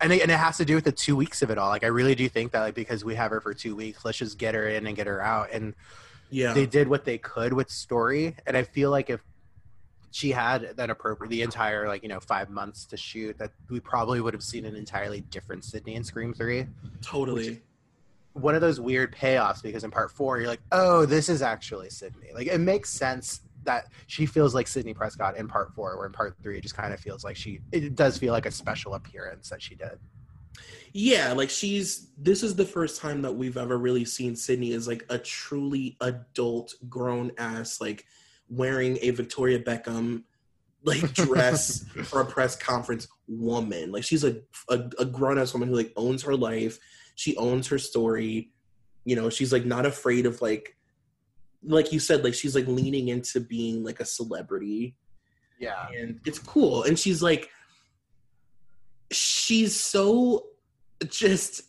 and, it, and it has to do with the two weeks of it all. Like, I really do think that, like, because we have her for two weeks, let's just get her in and get her out. And yeah, they did what they could with story. And I feel like if she had that appropriate, the entire, like, you know, five months to shoot, that we probably would have seen an entirely different Sydney in Scream three. Totally. One of those weird payoffs, because in part four, you're like, oh, this is actually Sydney. Like, it makes sense that she feels like Sydney Prescott in part four, where in part three it just kind of feels like she, it does feel like a special appearance that she did. Yeah, like she's, this is the first time that we've ever really seen Sydney as like a truly adult grown ass, like wearing a Victoria Beckham like dress for a press conference woman. Like she's a, a, a grown ass woman who like owns her life. She owns her story. You know, she's like not afraid of like, like you said, like she's like leaning into being like a celebrity. Yeah. And it's cool. And she's like, she's so just,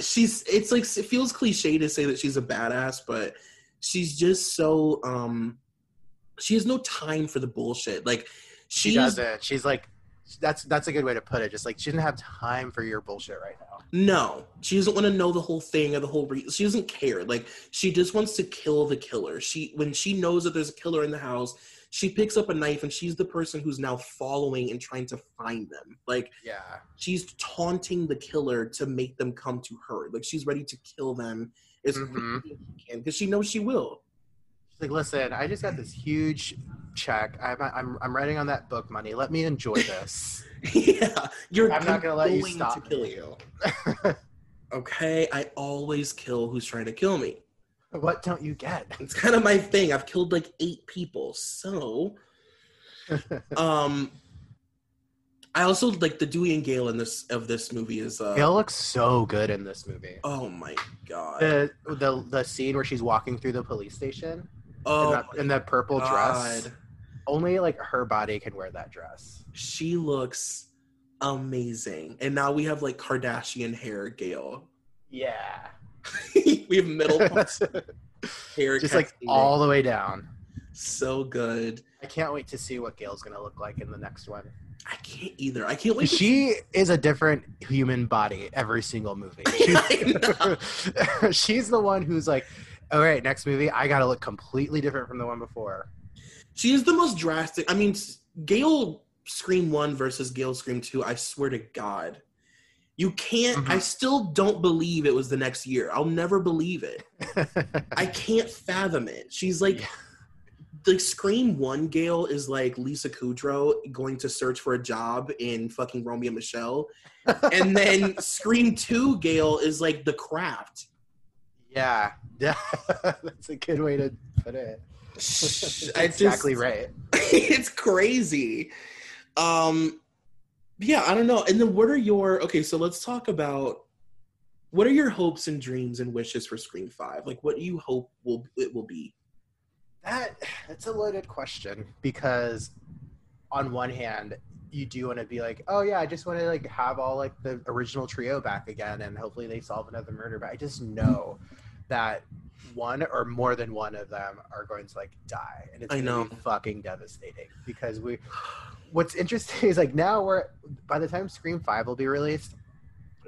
she's, it's like, it feels cliche to say that she's a badass, but she's just so, um, she has no time for the bullshit. Like she's, she doesn't. She's like, that's, that's a good way to put it. Just like, she doesn't have time for your bullshit right now. No, she doesn't want to know the whole thing or the whole reason. She doesn't care. Like, she just wants to kill the killer. She, when she knows that there's a killer in the house, she picks up a knife, and she's the person who's now following and trying to find them. Like, yeah, she's taunting the killer to make them come to her. Like, she's ready to kill them as mm-hmm. quickly as she can, because she knows she will. She's like, listen, I just got this huge check. I'm I'm I'm writing on that book money. Let me enjoy this. Yeah, you're. I'm not gonna let you stop to kill me. You. Okay, I always kill who's trying to kill me. What don't you get? It's kind of my thing. I've killed like eight people, so. um, I also like the Dewey and Gale in this of this movie is. Uh, Gale looks so good in this movie. Oh my god. The the the scene where she's walking through the police station. Oh, in that, in that purple god. Dress. Only like her body can wear that dress. She looks amazing. And now we have like Kardashian hair Gale. Yeah. We have middle parts. Just like all the way down. So good. I can't wait to see what Gale's gonna look like in the next one. I can't either. I can't wait. She to- is a different human body every single movie. She's, I know. [laughs] she's the one who's like, all right, next movie, I gotta look completely different from the one before. She is the most drastic. I mean, Gale Scream one versus Gale Scream two, I swear to God. You can't, mm-hmm. I still don't believe it was the next year. I'll never believe it. I can't fathom it. She's like, yeah. Like Scream one Gale is like Lisa Kudrow going to search for a job in fucking Romeo and Michelle. And then Scream two Gale is like The Craft. Yeah. Yeah. That's a good way to put it. That's exactly just, right. It's crazy. Um, yeah, I don't know. And then what are your, okay, so let's talk about what are your hopes and dreams and wishes for Scream five? Like what do you hope will it will be? That that's a loaded question because on one hand you do want to be like, oh yeah, I just want to like have all like the original trio back again and hopefully they solve another murder, but I just know that one or more than one of them are going to like die and it's I know. Be fucking devastating because we what's interesting is like now we're by the time Scream five will be released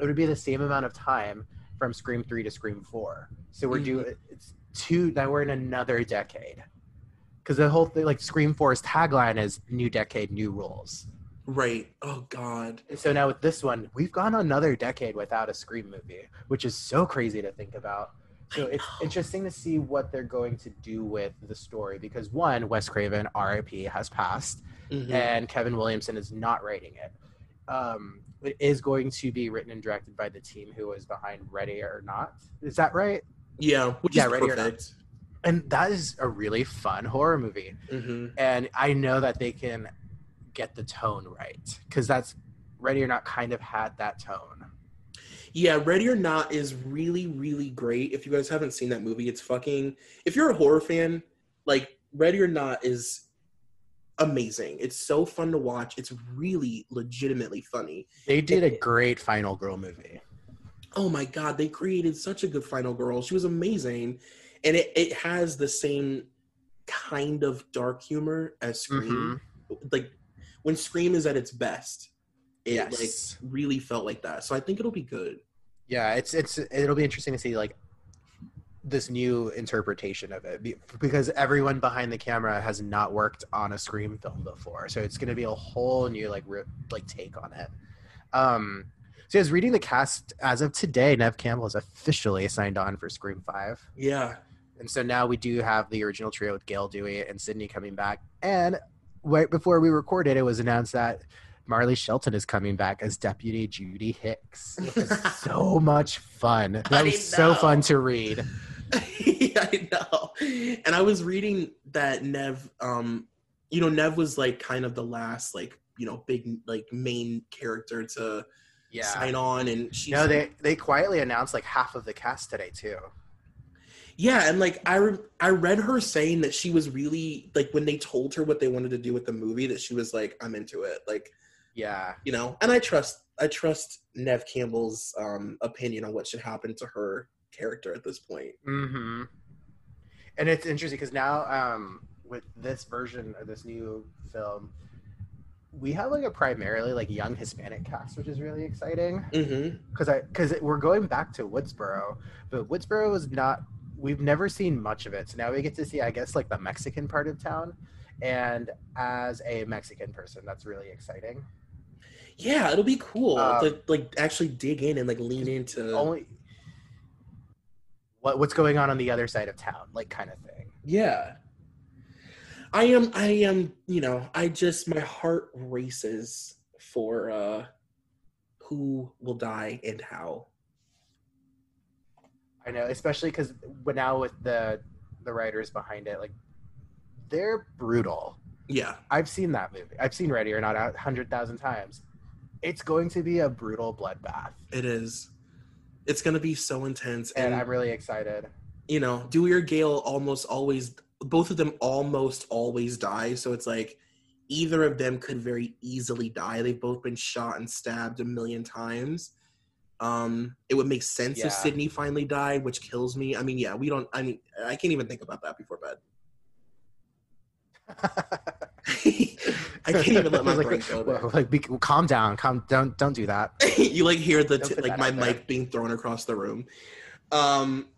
it would be the same amount of time from Scream three to Scream four, so we're mm-hmm. doing it's two now we're in another decade because the whole thing like Scream four's tagline is new decade new rules, right? Oh god. And so now with this one we've gone another decade without a Scream movie, which is so crazy to think about. So it's interesting to see what they're going to do with the story because one, Wes Craven R I P has passed mm-hmm. and Kevin Williamson is not writing it. Um, it is going to be written and directed by the team who was behind Ready or Not. Is that right? Yeah, which yeah, is Ready perfect. Or Not. And that is a really fun horror movie. Mm-hmm. And I know that they can get the tone right because that's Ready or Not kind of had that tone. Yeah, Ready or Not is really, really great. If you guys haven't seen that movie, it's fucking... If you're a horror fan, like, Ready or Not is amazing. It's so fun to watch. It's really legitimately funny. They did a great Final Girl movie. Oh my god, they created such a good Final Girl. She was amazing. And it, it has the same kind of dark humor as Scream. Mm-hmm. Like, when Scream is at its best... It yes. like really felt like that. So I think it'll be good. Yeah, it's it's it'll be interesting to see like this new interpretation of it because everyone behind the camera has not worked on a Scream film before. So it's going to be a whole new like re- like take on it. Um, so I was reading the cast as of today. Neve Campbell is officially signed on for Scream five. Yeah. And so now we do have the original trio with Gale, Dewey, and Sydney coming back. And right before we recorded, it was announced that Marlee Shelton is coming back as Deputy Judy Hicks. It was so much fun. That was so fun to read. Yeah, I know. And I was reading that Neve, um, you know, Neve was like kind of the last, like, you know, big, like main character to yeah. sign on. And she No, they, they quietly announced like half of the cast today too. Yeah, and, like, I, re- I read her saying that she was really, like, when they told her what they wanted to do with the movie, that she was like, I'm into it. Like, yeah, you know, and I trust I trust Neve Campbell's um, opinion on what should happen to her character at this point. Mm-hmm. And it's interesting because now um, with this version of this new film, we have like a primarily like young Hispanic cast, which is really exciting. Mm-hmm. Because I because we're going back to Woodsboro, but Woodsboro is not. We've never seen much of it, so now we get to see, I guess, like the Mexican part of town. And as a Mexican person, that's really exciting. Yeah, it'll be cool um, to like actually dig in and like lean into only what what's going on on the other side of town, like kind of thing. Yeah, I am. I am. You know, I just my heart races for uh, who will die and how. I know, especially because now with the the writers behind it, like. They're brutal. Yeah. I've seen that movie. I've seen Ready or Not a hundred thousand times. It's going to be a brutal bloodbath. It is. It's going to be so intense. And, and I'm really excited. You know, Dewey or Gale almost always, both of them almost always die. So it's like either of them could very easily die. They've both been shot and stabbed a million times. Um, it would make sense yeah. if Sydney finally died, which kills me. I mean, yeah, we don't, I mean, I can't even think about that before bed. I can't even let my like, brain go there. Like, be, calm down, calm down, don't, don't do that. You like hear the, t- like my mic being thrown across the room. Um,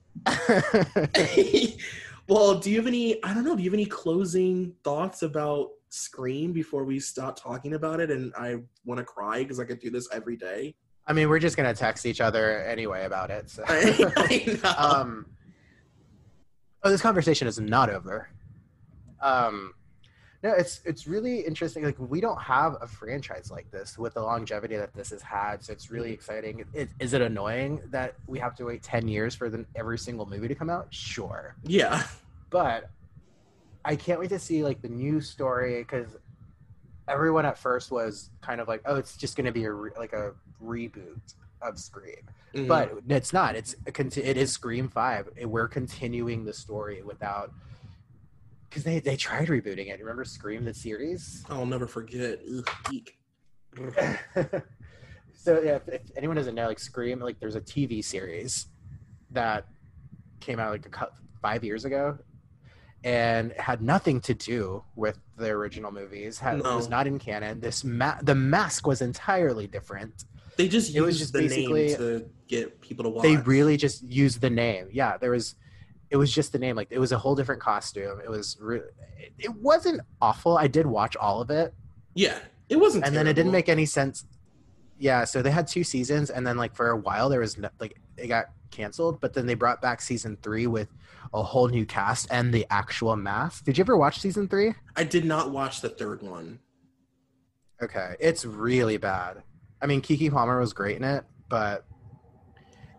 well, do you have any, I don't know, do you have any closing thoughts about Scream before we stop talking about it? And I want to cry because I could do this every day. I mean, we're just going to text each other anyway about it. So. I, I know. Um, oh, this conversation is not over. Um, no, it's it's really interesting. Like, we don't have a franchise like this with the longevity that this has had. So it's really exciting. It, is it annoying that we have to wait ten years for the, every single movie to come out? Sure. Yeah. But I can't wait to see, like, the new story, because everyone at first was kind of like, oh, it's just going to be a re- like a reboot of Scream. Mm-hmm. But it's not. It's a conti- It is Scream five. It, we're continuing the story without... Because they, they tried rebooting it. Remember Scream, the series? I'll never forget. Ugh, so, yeah, if, if anyone doesn't know, like, Scream, like, there's a T V series that came out, like, a, five years ago and had nothing to do with the original movies. Had, no. It was not in canon. This ma- The mask was entirely different. They just it used was just the name to get people to watch. They really just used the name. Yeah, there was... It was just the name. Like, it was a whole different costume. It was really, it wasn't awful. I did watch all of it. Yeah, it wasn't And terrible. Then it didn't make any sense. Yeah, so they had two seasons, and then, like, for a while, there was, no, like, it got canceled, but then they brought back season three with a whole new cast and the actual mask. Did you ever watch season three? I did not watch the third one. Okay, it's really bad. I mean, Kiki Palmer was great in it, but...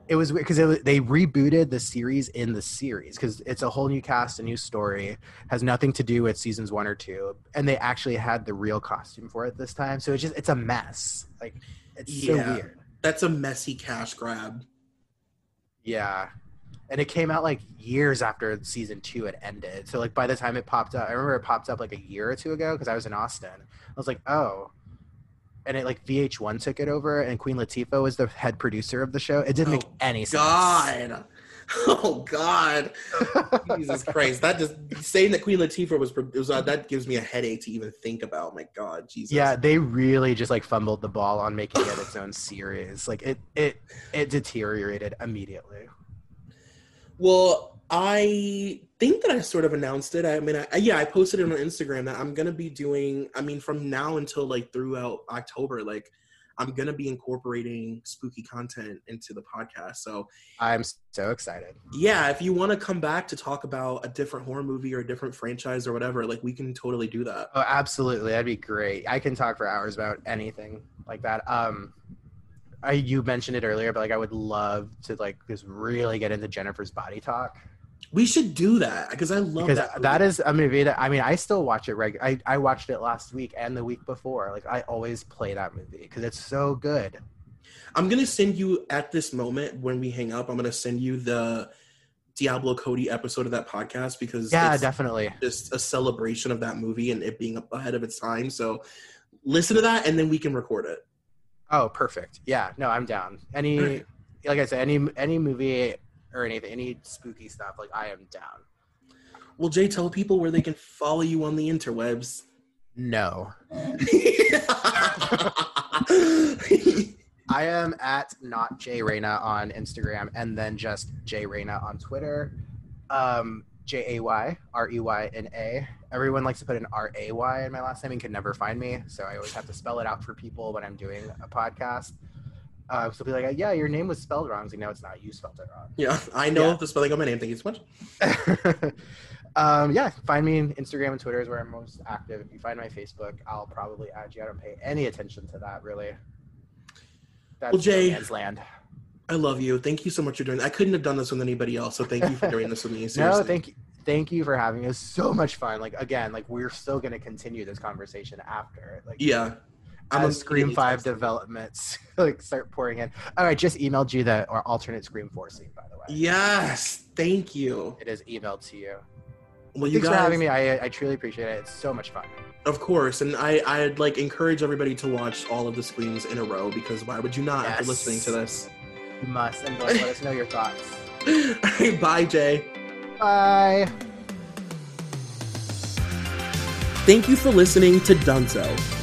It was weird because they rebooted the series in the series because it's a whole new cast, a new story, has nothing to do with seasons one or two, and they actually had the real costume for it this time. So it's just it's a mess. Like it's yeah, so weird. That's a messy cash grab. Yeah, and it came out like years after season two had ended. So like by the time it popped up, I remember it popped up like a year or two ago because I was in Austin. I was like, oh. And it like V H one took it over, and Queen Latifah was the head producer of the show. It didn't oh, make any sense. God, oh God, Jesus Christ! That just saying that Queen Latifah was it was uh, that gives me a headache to even think about. My God, Jesus. Yeah, they really just like fumbled the ball on making it its own series. Like it, it, it deteriorated immediately. Well, I think that I sort of announced it. I mean, I, yeah, I posted it on Instagram that I'm going to be doing, I mean, from now until like throughout October, like I'm going to be incorporating spooky content into the podcast. So I'm so excited. Yeah. If you want to come back to talk about a different horror movie or a different franchise or whatever, like we can totally do that. Oh, absolutely. That'd be great. I can talk for hours about anything like that. Um, I, you mentioned it earlier, but like, I would love to like just really get into Jennifer's Body talk. We should do that because I love because that. Movie. That is a movie that I mean I still watch it regular. I I watched it last week and the week before. Like I always play that movie because it's so good. I'm gonna send you at this moment when we hang up. I'm gonna send you the Diablo Cody episode of that podcast because yeah, it's definitely just a celebration of that movie and it being ahead of its time. So listen to that and then we can record it. Oh, perfect. Yeah, no, I'm down. Any like I said, any any movie. Or anything, any spooky stuff, like I am down. Well, Jay, tell people where they can follow you on the interwebs. No. I am at not Jay Reyna on Instagram and then just Jay Reyna on Twitter. Um, J A Y R E Y N A. Everyone likes to put an R A Y in my last name and can never find me, so I always have to spell it out for people when I'm doing a podcast. Uh, so be like, yeah, your name was spelled wrong. I was like, no, it's not. You spelled it wrong. Yeah, I know yeah. the spelling of my name. Thank you so much. um, yeah, find me on Instagram and Twitter is where I'm most active. If you find my Facebook, I'll probably add you. I don't pay any attention to that, really. That's well, Jay, land. I love you. Thank you so much for doing that. I couldn't have done this with anybody else, so thank you for doing this with me. Seriously. No, thank you. Thank you for having me. It was so much fun. Like, again, like we're still going to continue this conversation after. Like, yeah. I'm a Scream five developments like start pouring in. Oh, I just emailed you the or alternate Scream four scene, by the way. Yes, thank you. It is emailed to you. Well, you Thanks guys, for having me. I I truly appreciate it. It's so much fun. Of course, and I I'd like encourage everybody to watch all of the Screams in a row because why would you not yes. after listening to this? You must. And let us know your thoughts. All right, bye, Jay. Bye. Thank you for listening to Dunzo.